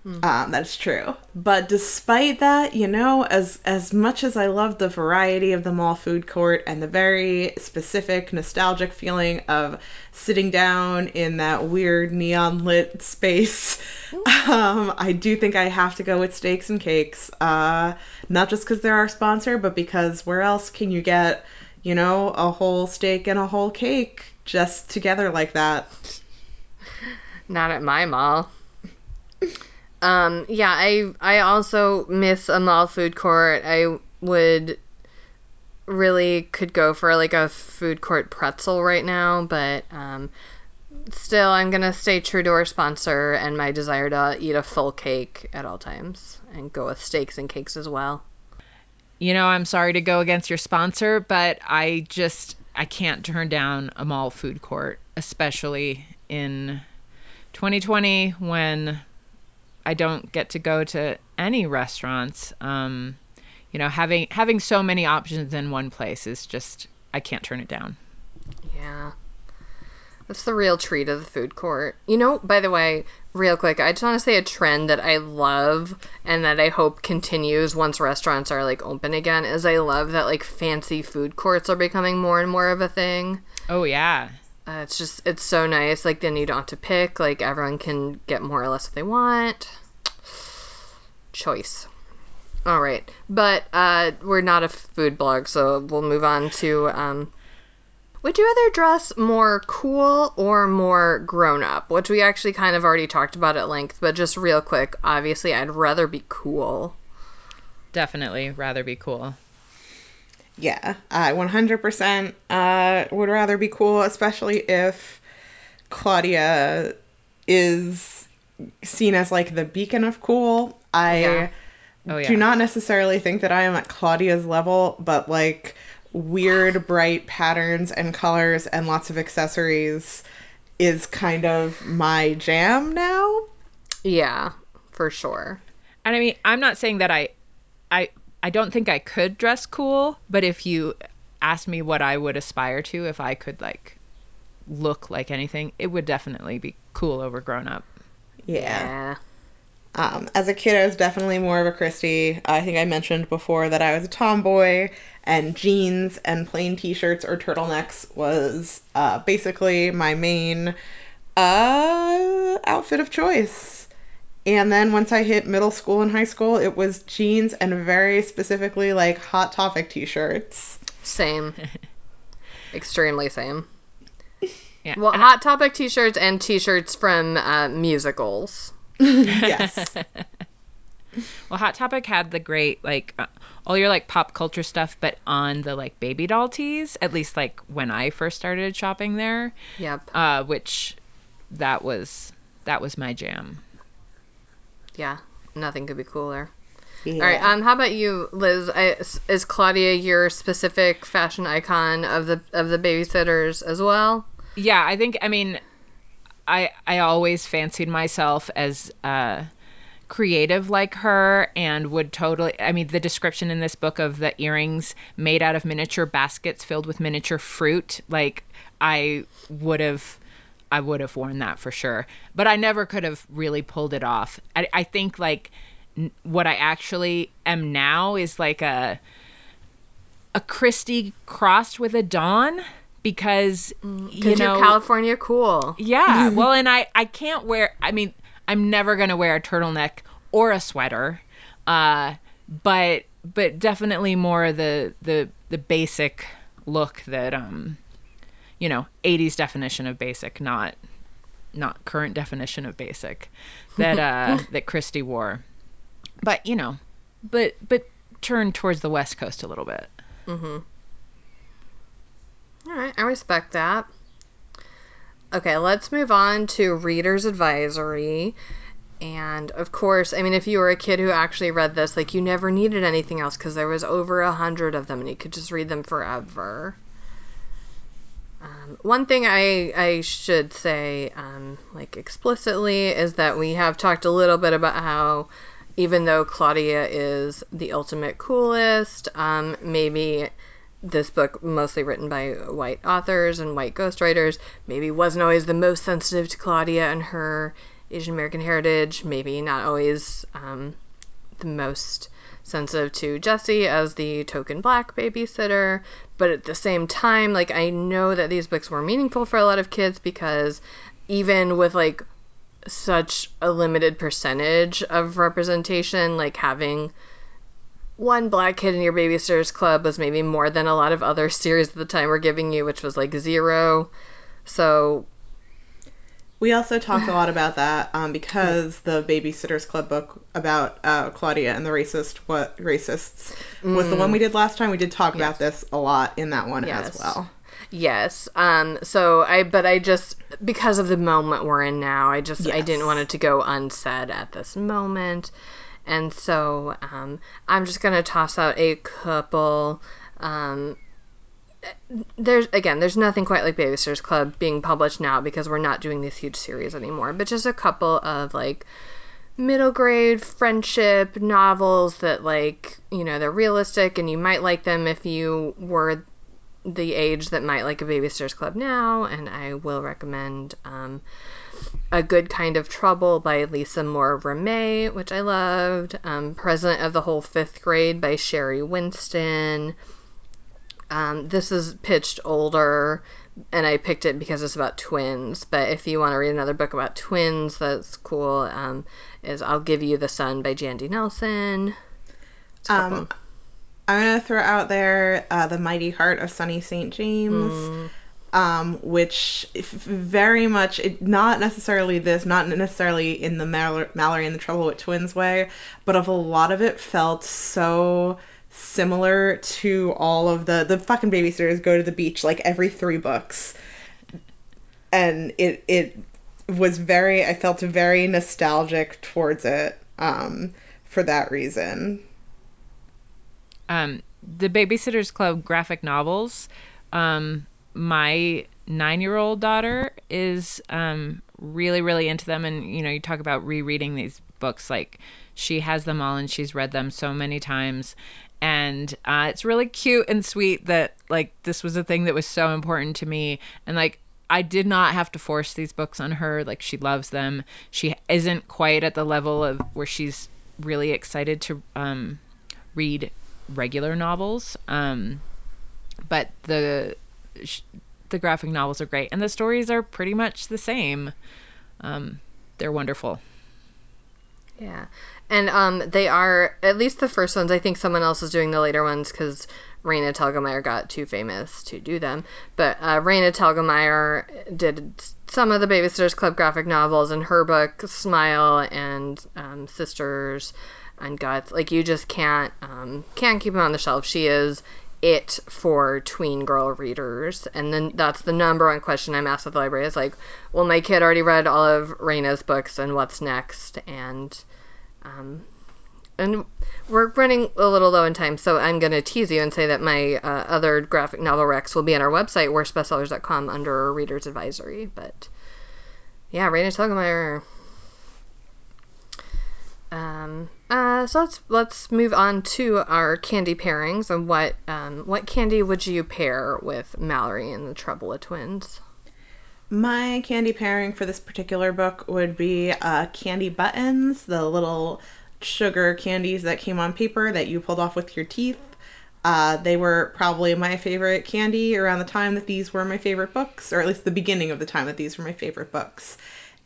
Um, that's true. But despite that, you know, as as much as I love the variety of the mall food court and the very specific nostalgic feeling of sitting down in that weird neon lit space, um, I do think I have to go with Steaks and Cakes. Uh, not just because they're our sponsor, but because where else can you get, you know, a whole steak and a whole cake just together like that? Not at my mall. Um, yeah, I I also miss a mall food court. I would really could go for like a food court pretzel right now, but um, still I'm going to stay true to our sponsor and my desire to eat a full cake at all times and go with steaks and cakes as well. You know, I'm sorry to go against your sponsor, but I just, I can't turn down a mall food court, especially in twenty twenty when I don't get to go to any restaurants. Um, you know, having having so many options in one place is just, I can't turn it down. Yeah. That's the real treat of the food court. You know, by the way, real quick, I just want to say a trend that I love and that I hope continues once restaurants are, like, open again is I love that, like, fancy food courts are becoming more and more of a thing. Oh, yeah. Uh, it's just, it's so nice. Like, then you don't have to pick. Like, everyone can get more or less what they want. Choice. All right. But uh, we're not a food blog, so we'll move on to... Um, would you rather dress more cool or more grown-up? Which we actually kind of already talked about at length, but just real quick, obviously I'd rather be cool. Definitely rather be cool. Yeah, I one hundred percent uh, would rather be cool, especially if Claudia is seen as, like, the beacon of cool. I yeah. oh, yeah. do not necessarily think that I am at Claudia's level, but, like... weird bright patterns and colors and lots of accessories is kind of my jam now. Yeah, for sure. And I mean, I'm not saying that I I I don't think I could dress cool, but if you asked me what I would aspire to if I could like look like anything, it would definitely be cool over grown up. Yeah. yeah. Um, as a kid, I was definitely more of a Kristy. I think I mentioned before that I was a tomboy, and jeans and plain t-shirts or turtlenecks was uh, basically my main uh, outfit of choice. And then once I hit middle school and high school, it was jeans and very specifically like Hot Topic t-shirts. Same. Extremely same. Yeah. Well, and Hot I- Topic t-shirts and t-shirts from uh, musicals. Yes. Well, Hot Topic had the great, like, uh, all your, like, pop culture stuff, but on the, like, baby doll tees, at least, like, when I first started shopping there. Yep. Uh, which, that was, that was my jam. Yeah. Nothing could be cooler. Yeah. All right. Um, how about you, Liz? I, is Claudia your specific fashion icon of the, of the Baby-Sitters as well? Yeah, I think, I mean... I, I always fancied myself as uh, creative like her and would totally... I mean, the description in this book of the earrings made out of miniature baskets filled with miniature fruit, like, I would have I would have worn that for sure. But I never could have really pulled it off. I, I think, like, n- what I actually am now is, like, a, a Kristy crossed with a Dawn... Because, you know... you're California cool. Yeah. Well, and I, I can't wear... I mean, I'm never going to wear a turtleneck or a sweater. Uh, but but definitely more the, the the basic look that, um, you know, eighties definition of basic, not not current definition of basic, that uh, that Kristy wore. But, you know, but, but turned towards the West Coast a little bit. Mm-hmm. All right, I respect that. Okay, let's move on to Reader's Advisory. And, of course, I mean, if you were a kid who actually read this, like, you never needed anything else because there was over a hundred of them and you could just read them forever. Um, one thing I, I should say, um, like, explicitly is that we have talked a little bit about how even though Claudia is the ultimate coolest, um, maybe... this book, mostly written by white authors and white ghostwriters, maybe wasn't always the most sensitive to Claudia and her Asian American heritage, maybe not always um, the most sensitive to Jessi as the token black babysitter, but at the same time, like, I know that these books were meaningful for a lot of kids because even with, like, such a limited percentage of representation, like, having... one black kid in your Baby-Sitters Club was maybe more than a lot of other series at the time were giving you, which was like zero. So We also talked a lot about that um, because the Baby-Sitters Club book about uh, Claudia and the racist what racists mm. was the one we did last time. We did talk yes. about this a lot in that one yes. as well. Yes. Um. So I, but I just because of the moment we're in now, I just yes. I didn't want it to go unsaid at this moment, and so um, I'm just gonna toss out a couple. Um, There's again, there's nothing quite like Baby-Sitters Club being published now because we're not doing these huge series anymore. But just a couple of like middle grade friendship novels that like you know they're realistic and you might like them if you were the age that might like a Baby-Sitters Club now. And I will recommend um, A Good Kind of Trouble by Lisa Moore Ramey, which I loved. Um, President of the Whole Fifth Grade by Sherry Winston. Um, this is pitched older, and I picked it because it's about twins. But if you want to read another book about twins, that's cool. Um, is I'll Give You the Sun by Jandy Nelson. Um, I'm going to throw out there uh, The Mighty Heart of Sunny Saint James, mm. um, which very much, it, not necessarily this, not necessarily in the Mal- Mallory and the Trouble with Twins way, but of a lot of it felt so similar to all of the the fucking babysitters go to the beach like every three books, and it it was very I felt very nostalgic towards it um for that reason. Um the Baby-Sitters Club graphic novels, um my nine-year-old daughter is um really really into them, and you know you talk about rereading these books, like she has them all and she's read them so many times. And uh, it's really cute and sweet that, like, this was a thing that was so important to me. And, like, I did not have to force these books on her. Like, she loves them. She isn't quite at the level of where she's really excited to um, read regular novels. Um, but the sh- the graphic novels are great. And the stories are pretty much the same. Um, they're wonderful. Yeah. And um, they are, at least the first ones, I think someone else is doing the later ones because Raina Telgemeier got too famous to do them. But uh, Raina Telgemeier did some of the Baby-Sitters Club graphic novels, and her book, Smile and um, Sisters and Guts. Like, you just can't, um, can't keep them on the shelf. She is it for tween girl readers. And then that's the number one question I'm asked at the library is like, well, my kid already read all of Raina's books, and what's next? And... Um, and we're running a little low in time, so I'm going to tease you and say that my uh, other graphic novel recs will be on our website, worst bestsellers dot com, under Reader's Advisory. But, yeah, Raina Telgemeier. Um, uh, so let's let's move on to our candy pairings, and what um, what candy would you pair with Mallory and the Trouble with Twins? My candy pairing for this particular book would be uh, candy buttons, the little sugar candies that came on paper that you pulled off with your teeth. Uh, they were probably my favorite candy around the time that these were my favorite books, or at least the beginning of the time that these were my favorite books.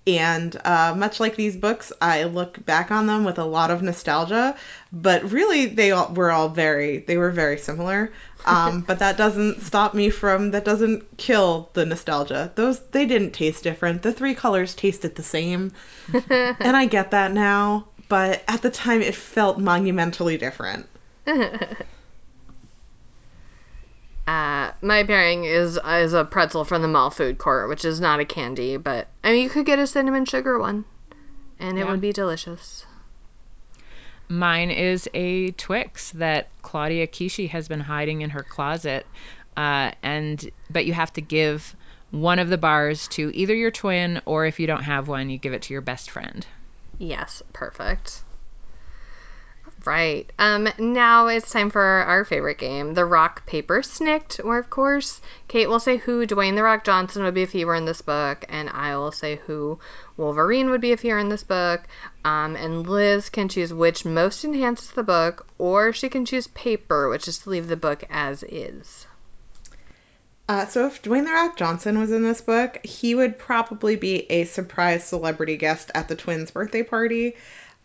And uh, much like these books, I look back on them with a lot of nostalgia, but really they all, were all very, they were very similar. Um, but that doesn't stop me from, that doesn't kill the nostalgia. Those, they didn't taste different. The three colors tasted the same. And I get that now, but at the time it felt monumentally different. Uh, my pairing is is a pretzel from the mall food court, which is not a candy, but I mean, you could get a cinnamon sugar one, and it yeah. would be delicious. Mine is a Twix that Claudia Kishi has been hiding in her closet, uh, and but you have to give one of the bars to either your twin, or if you don't have one, you give it to your best friend. Yes, perfect. Right. Um, now it's time for our favorite game, the Rock, Paper, Snicked, where, of course, Kate will say who Dwayne the Rock Johnson would be if he were in this book, and I will say who Wolverine would be if he were in this book, um, and Liz can choose which most enhances the book, or she can choose paper, which is to leave the book as is. Uh, so if Dwayne the Rock Johnson was in this book, he would probably be a surprise celebrity guest at the twins' birthday party.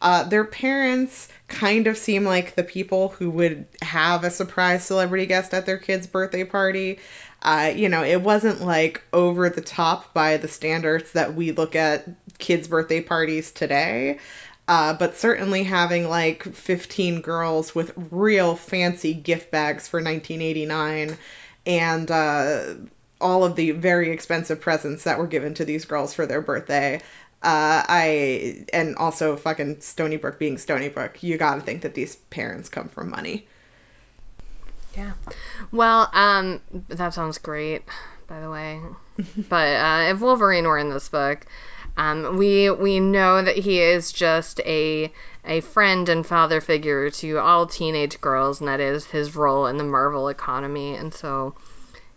Uh, their parents kind of seem like the people who would have a surprise celebrity guest at their kid's birthday party. Uh, you know, it wasn't like over the top by the standards that we look at kids' birthday parties today. Uh, but certainly having like fifteen girls with real fancy gift bags for nineteen eighty-nine and uh, all of the very expensive presents that were given to these girls for their birthday. Uh, I, and also fucking Stony Brook being Stony Brook, you gotta think that these parents come from money. Yeah. Well, um, that sounds great, by the way. But, uh, if Wolverine were in this book, um, we, we know that he is just a, a friend and father figure to all teenage girls, and that is his role in the Marvel economy. And so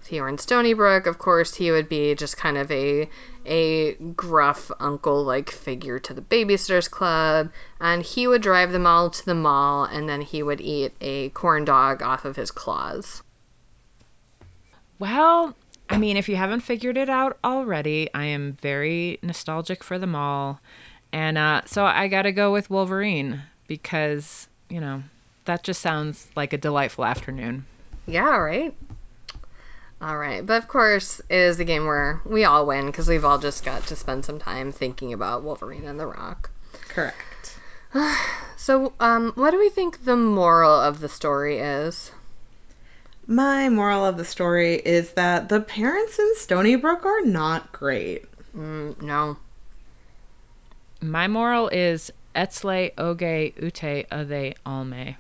if he were in Stony Brook, of course, he would be just kind of a, a gruff uncle-like figure to the Baby-Sitters Club, and he would drive them all to the mall, and then he would eat a corn dog off of his claws. Well, I mean, if you haven't figured it out already, I am very nostalgic for the mall, and uh, so I gotta go with Wolverine, because, you know, that just sounds like a delightful afternoon. Yeah, right? All right, but of course it is the game where we all win because we've all just got to spend some time thinking about Wolverine and the Rock. Correct. So um, what do we think the moral of the story is? My moral of the story is that the parents in Stony Brook are not great. Mm, no. My moral is etzle oge ute ave alme.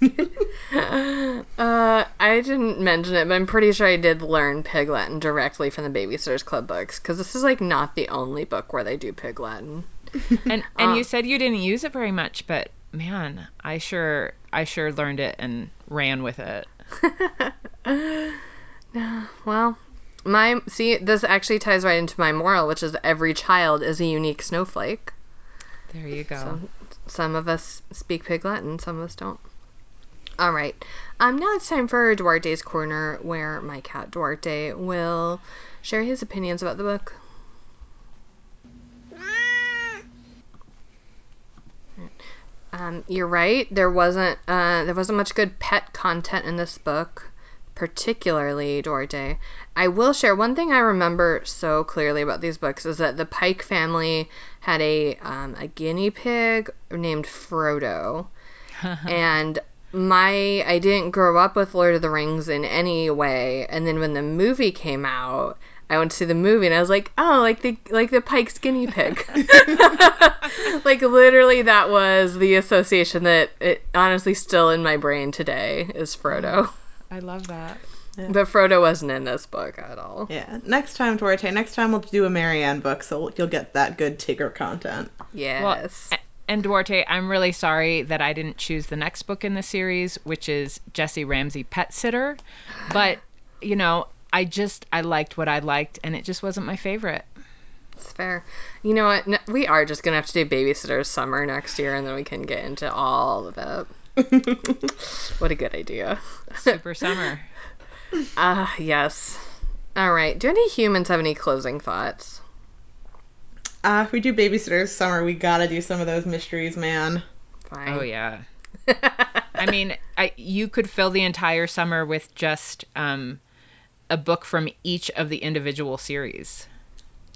uh, I didn't mention it, but I'm pretty sure I did learn Pig Latin directly from the Baby-Sitters Club books, because this is like not the only book where they do Pig Latin. And and uh, you said you didn't use it very much, but man, I sure I sure learned it and ran with it. Well, my see this actually ties right into my moral, which is every child is a unique snowflake. There you go. So, some of us speak Pig Latin, some of us don't. All right, um, now it's time for Duarte's Corner, where my cat Duarte will share his opinions about the book. Um, you're right. There wasn't uh, there wasn't much good pet content in this book, particularly Duarte. I will share one thing I remember so clearly about these books is that the Pike family had a um, a guinea pig named Frodo, and My, I didn't grow up with Lord of the Rings in any way, and then when the movie came out, I went to see the movie and I was like, oh, like the like the Pike's guinea pig. Like literally, that was the association that it honestly still in my brain today is Frodo. I love that. Yeah. But Frodo wasn't in this book at all. Yeah. Next time, Duarte. Next time we'll do a Mary Anne book, so you'll get that good Tigger content. Yes. Well, I- And Duarte, I'm really sorry that I didn't choose the next book in the series, which is Jessi Ramsey Pet Sitter. But, you know, I just, I liked what I liked, and it just wasn't my favorite. It's fair. You know what? No, we are just going to have to do Baby-Sitters Summer next year, and then we can get into all of it. What a good idea. Super summer. Ah, uh, yes. All right. Do any humans have any closing thoughts? Uh, if we do Baby-Sitters Summer, we gotta do some of those mysteries, man. Fine. Oh, yeah. I mean, I, you could fill the entire summer with just um, a book from each of the individual series.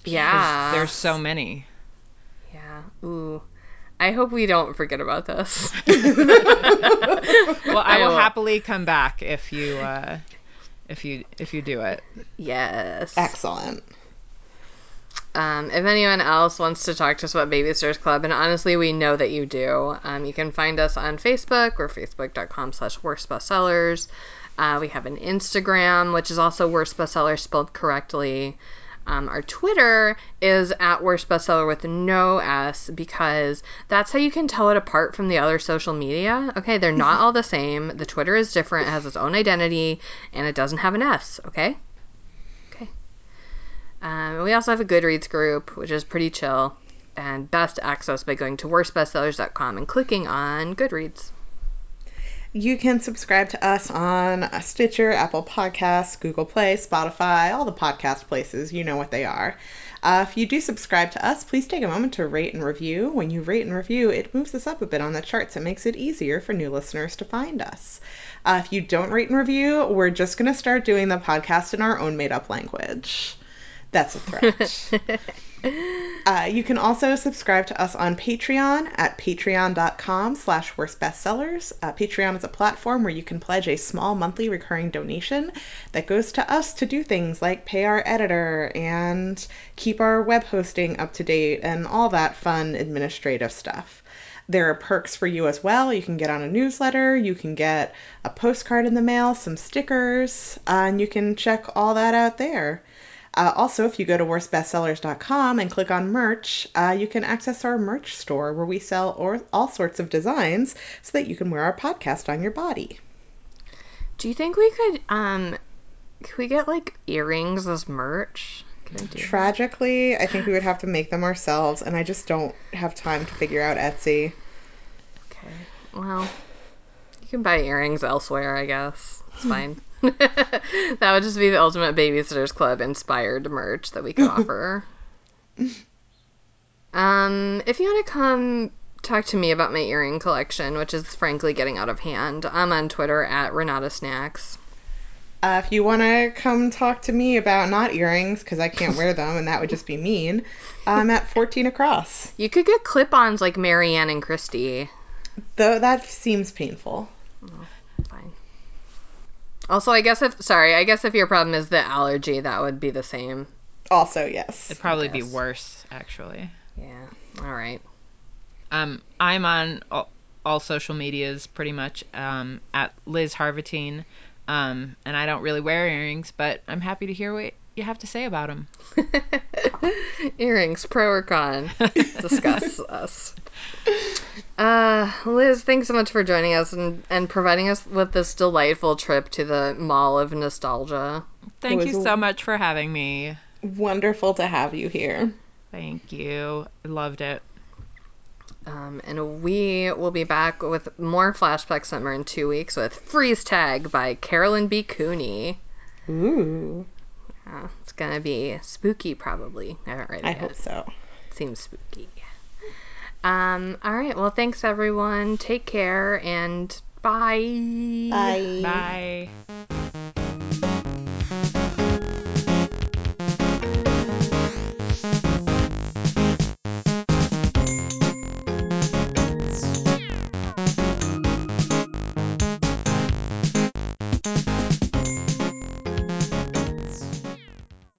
Yeah. There's so many. Yeah. Ooh. I hope we don't forget about this. Well, I will happily come back if you, uh, if you, if you do it. Yes. Excellent. Um, if anyone else wants to talk to us about Baby-Sitters Club, and honestly, we know that you do, um, you can find us on Facebook. We're facebook.com slash Worst Bestsellers. Uh, we have an Instagram, which is also Worst Bestsellers spelled correctly. Um, our Twitter is at Worst Bestseller with no S, because that's how you can tell it apart from the other social media. Okay, they're not all the same. The Twitter is different. It has its own identity, and it doesn't have an S, okay? Um, we also have a Goodreads group, which is pretty chill, and best access by going to worst bestsellers dot com and clicking on Goodreads. You can subscribe to us on Stitcher, Apple Podcasts, Google Play, Spotify, all the podcast places. You know what they are. Uh, if you do subscribe to us, please take a moment to rate and review. When you rate and review, it moves us up a bit on the charts. It makes it easier for new listeners to find us. Uh, if you don't rate and review, we're just going to start doing the podcast in our own made-up language. That's a threat. Uh, you can also subscribe to us on Patreon at patreon.com slash worst bestsellers. Uh, Patreon is a platform where you can pledge a small monthly recurring donation that goes to us to do things like pay our editor and keep our web hosting up to date and all that fun administrative stuff. There are perks for you as well. You can get on a newsletter, you can get a postcard in the mail, some stickers, uh, and you can check all that out there. Uh, also, if you go to worst bestsellers dot com and click on merch, uh, you can access our merch store where we sell or- all sorts of designs so that you can wear our podcast on your body. Do you think we could, um, could we get, like, earrings as merch? Can I do Tragically, that? I think we would have to make them ourselves, and I just don't have time to figure out Etsy. Okay. Well, you can buy earrings elsewhere, I guess. It's fine. That would just be the ultimate Baby-Sitters Club inspired merch that we could offer. Um, if you want to come talk to me about my earring collection, which is frankly getting out of hand, I'm on Twitter at Renata Snacks. Uh, if you want to come talk to me about not earrings, because I can't wear them and that would just be mean, I'm at fourteen Across. You could get clip-ons like Mary Anne and Kristy. Though that seems painful. Oh, fine. Also, I guess if, sorry, I guess if your problem is the allergy, that would be the same. Also, yes. It'd probably be worse, actually. Yeah. All right. Um, I'm on all, all social medias pretty much, um, at Liz Harvatine, um, and I don't really wear earrings, but I'm happy to hear what you have to say about them. Earrings, pro or con? Discuss us. Uh, Liz, thanks so much for joining us and, and providing us with this delightful trip to the Mall of Nostalgia. Thank you so much for having me. Wonderful to have you here. Thank you. I loved it. Um, and we will be back with more Flashback Summer in two weeks with Freeze Tag by Caroline B. Cooney. Ooh. Uh, it's gonna be spooky, probably. I haven't read it I yet. Hope so. Seems spooky. Um, all right. Well, thanks, everyone. Take care and bye. Bye. Bye.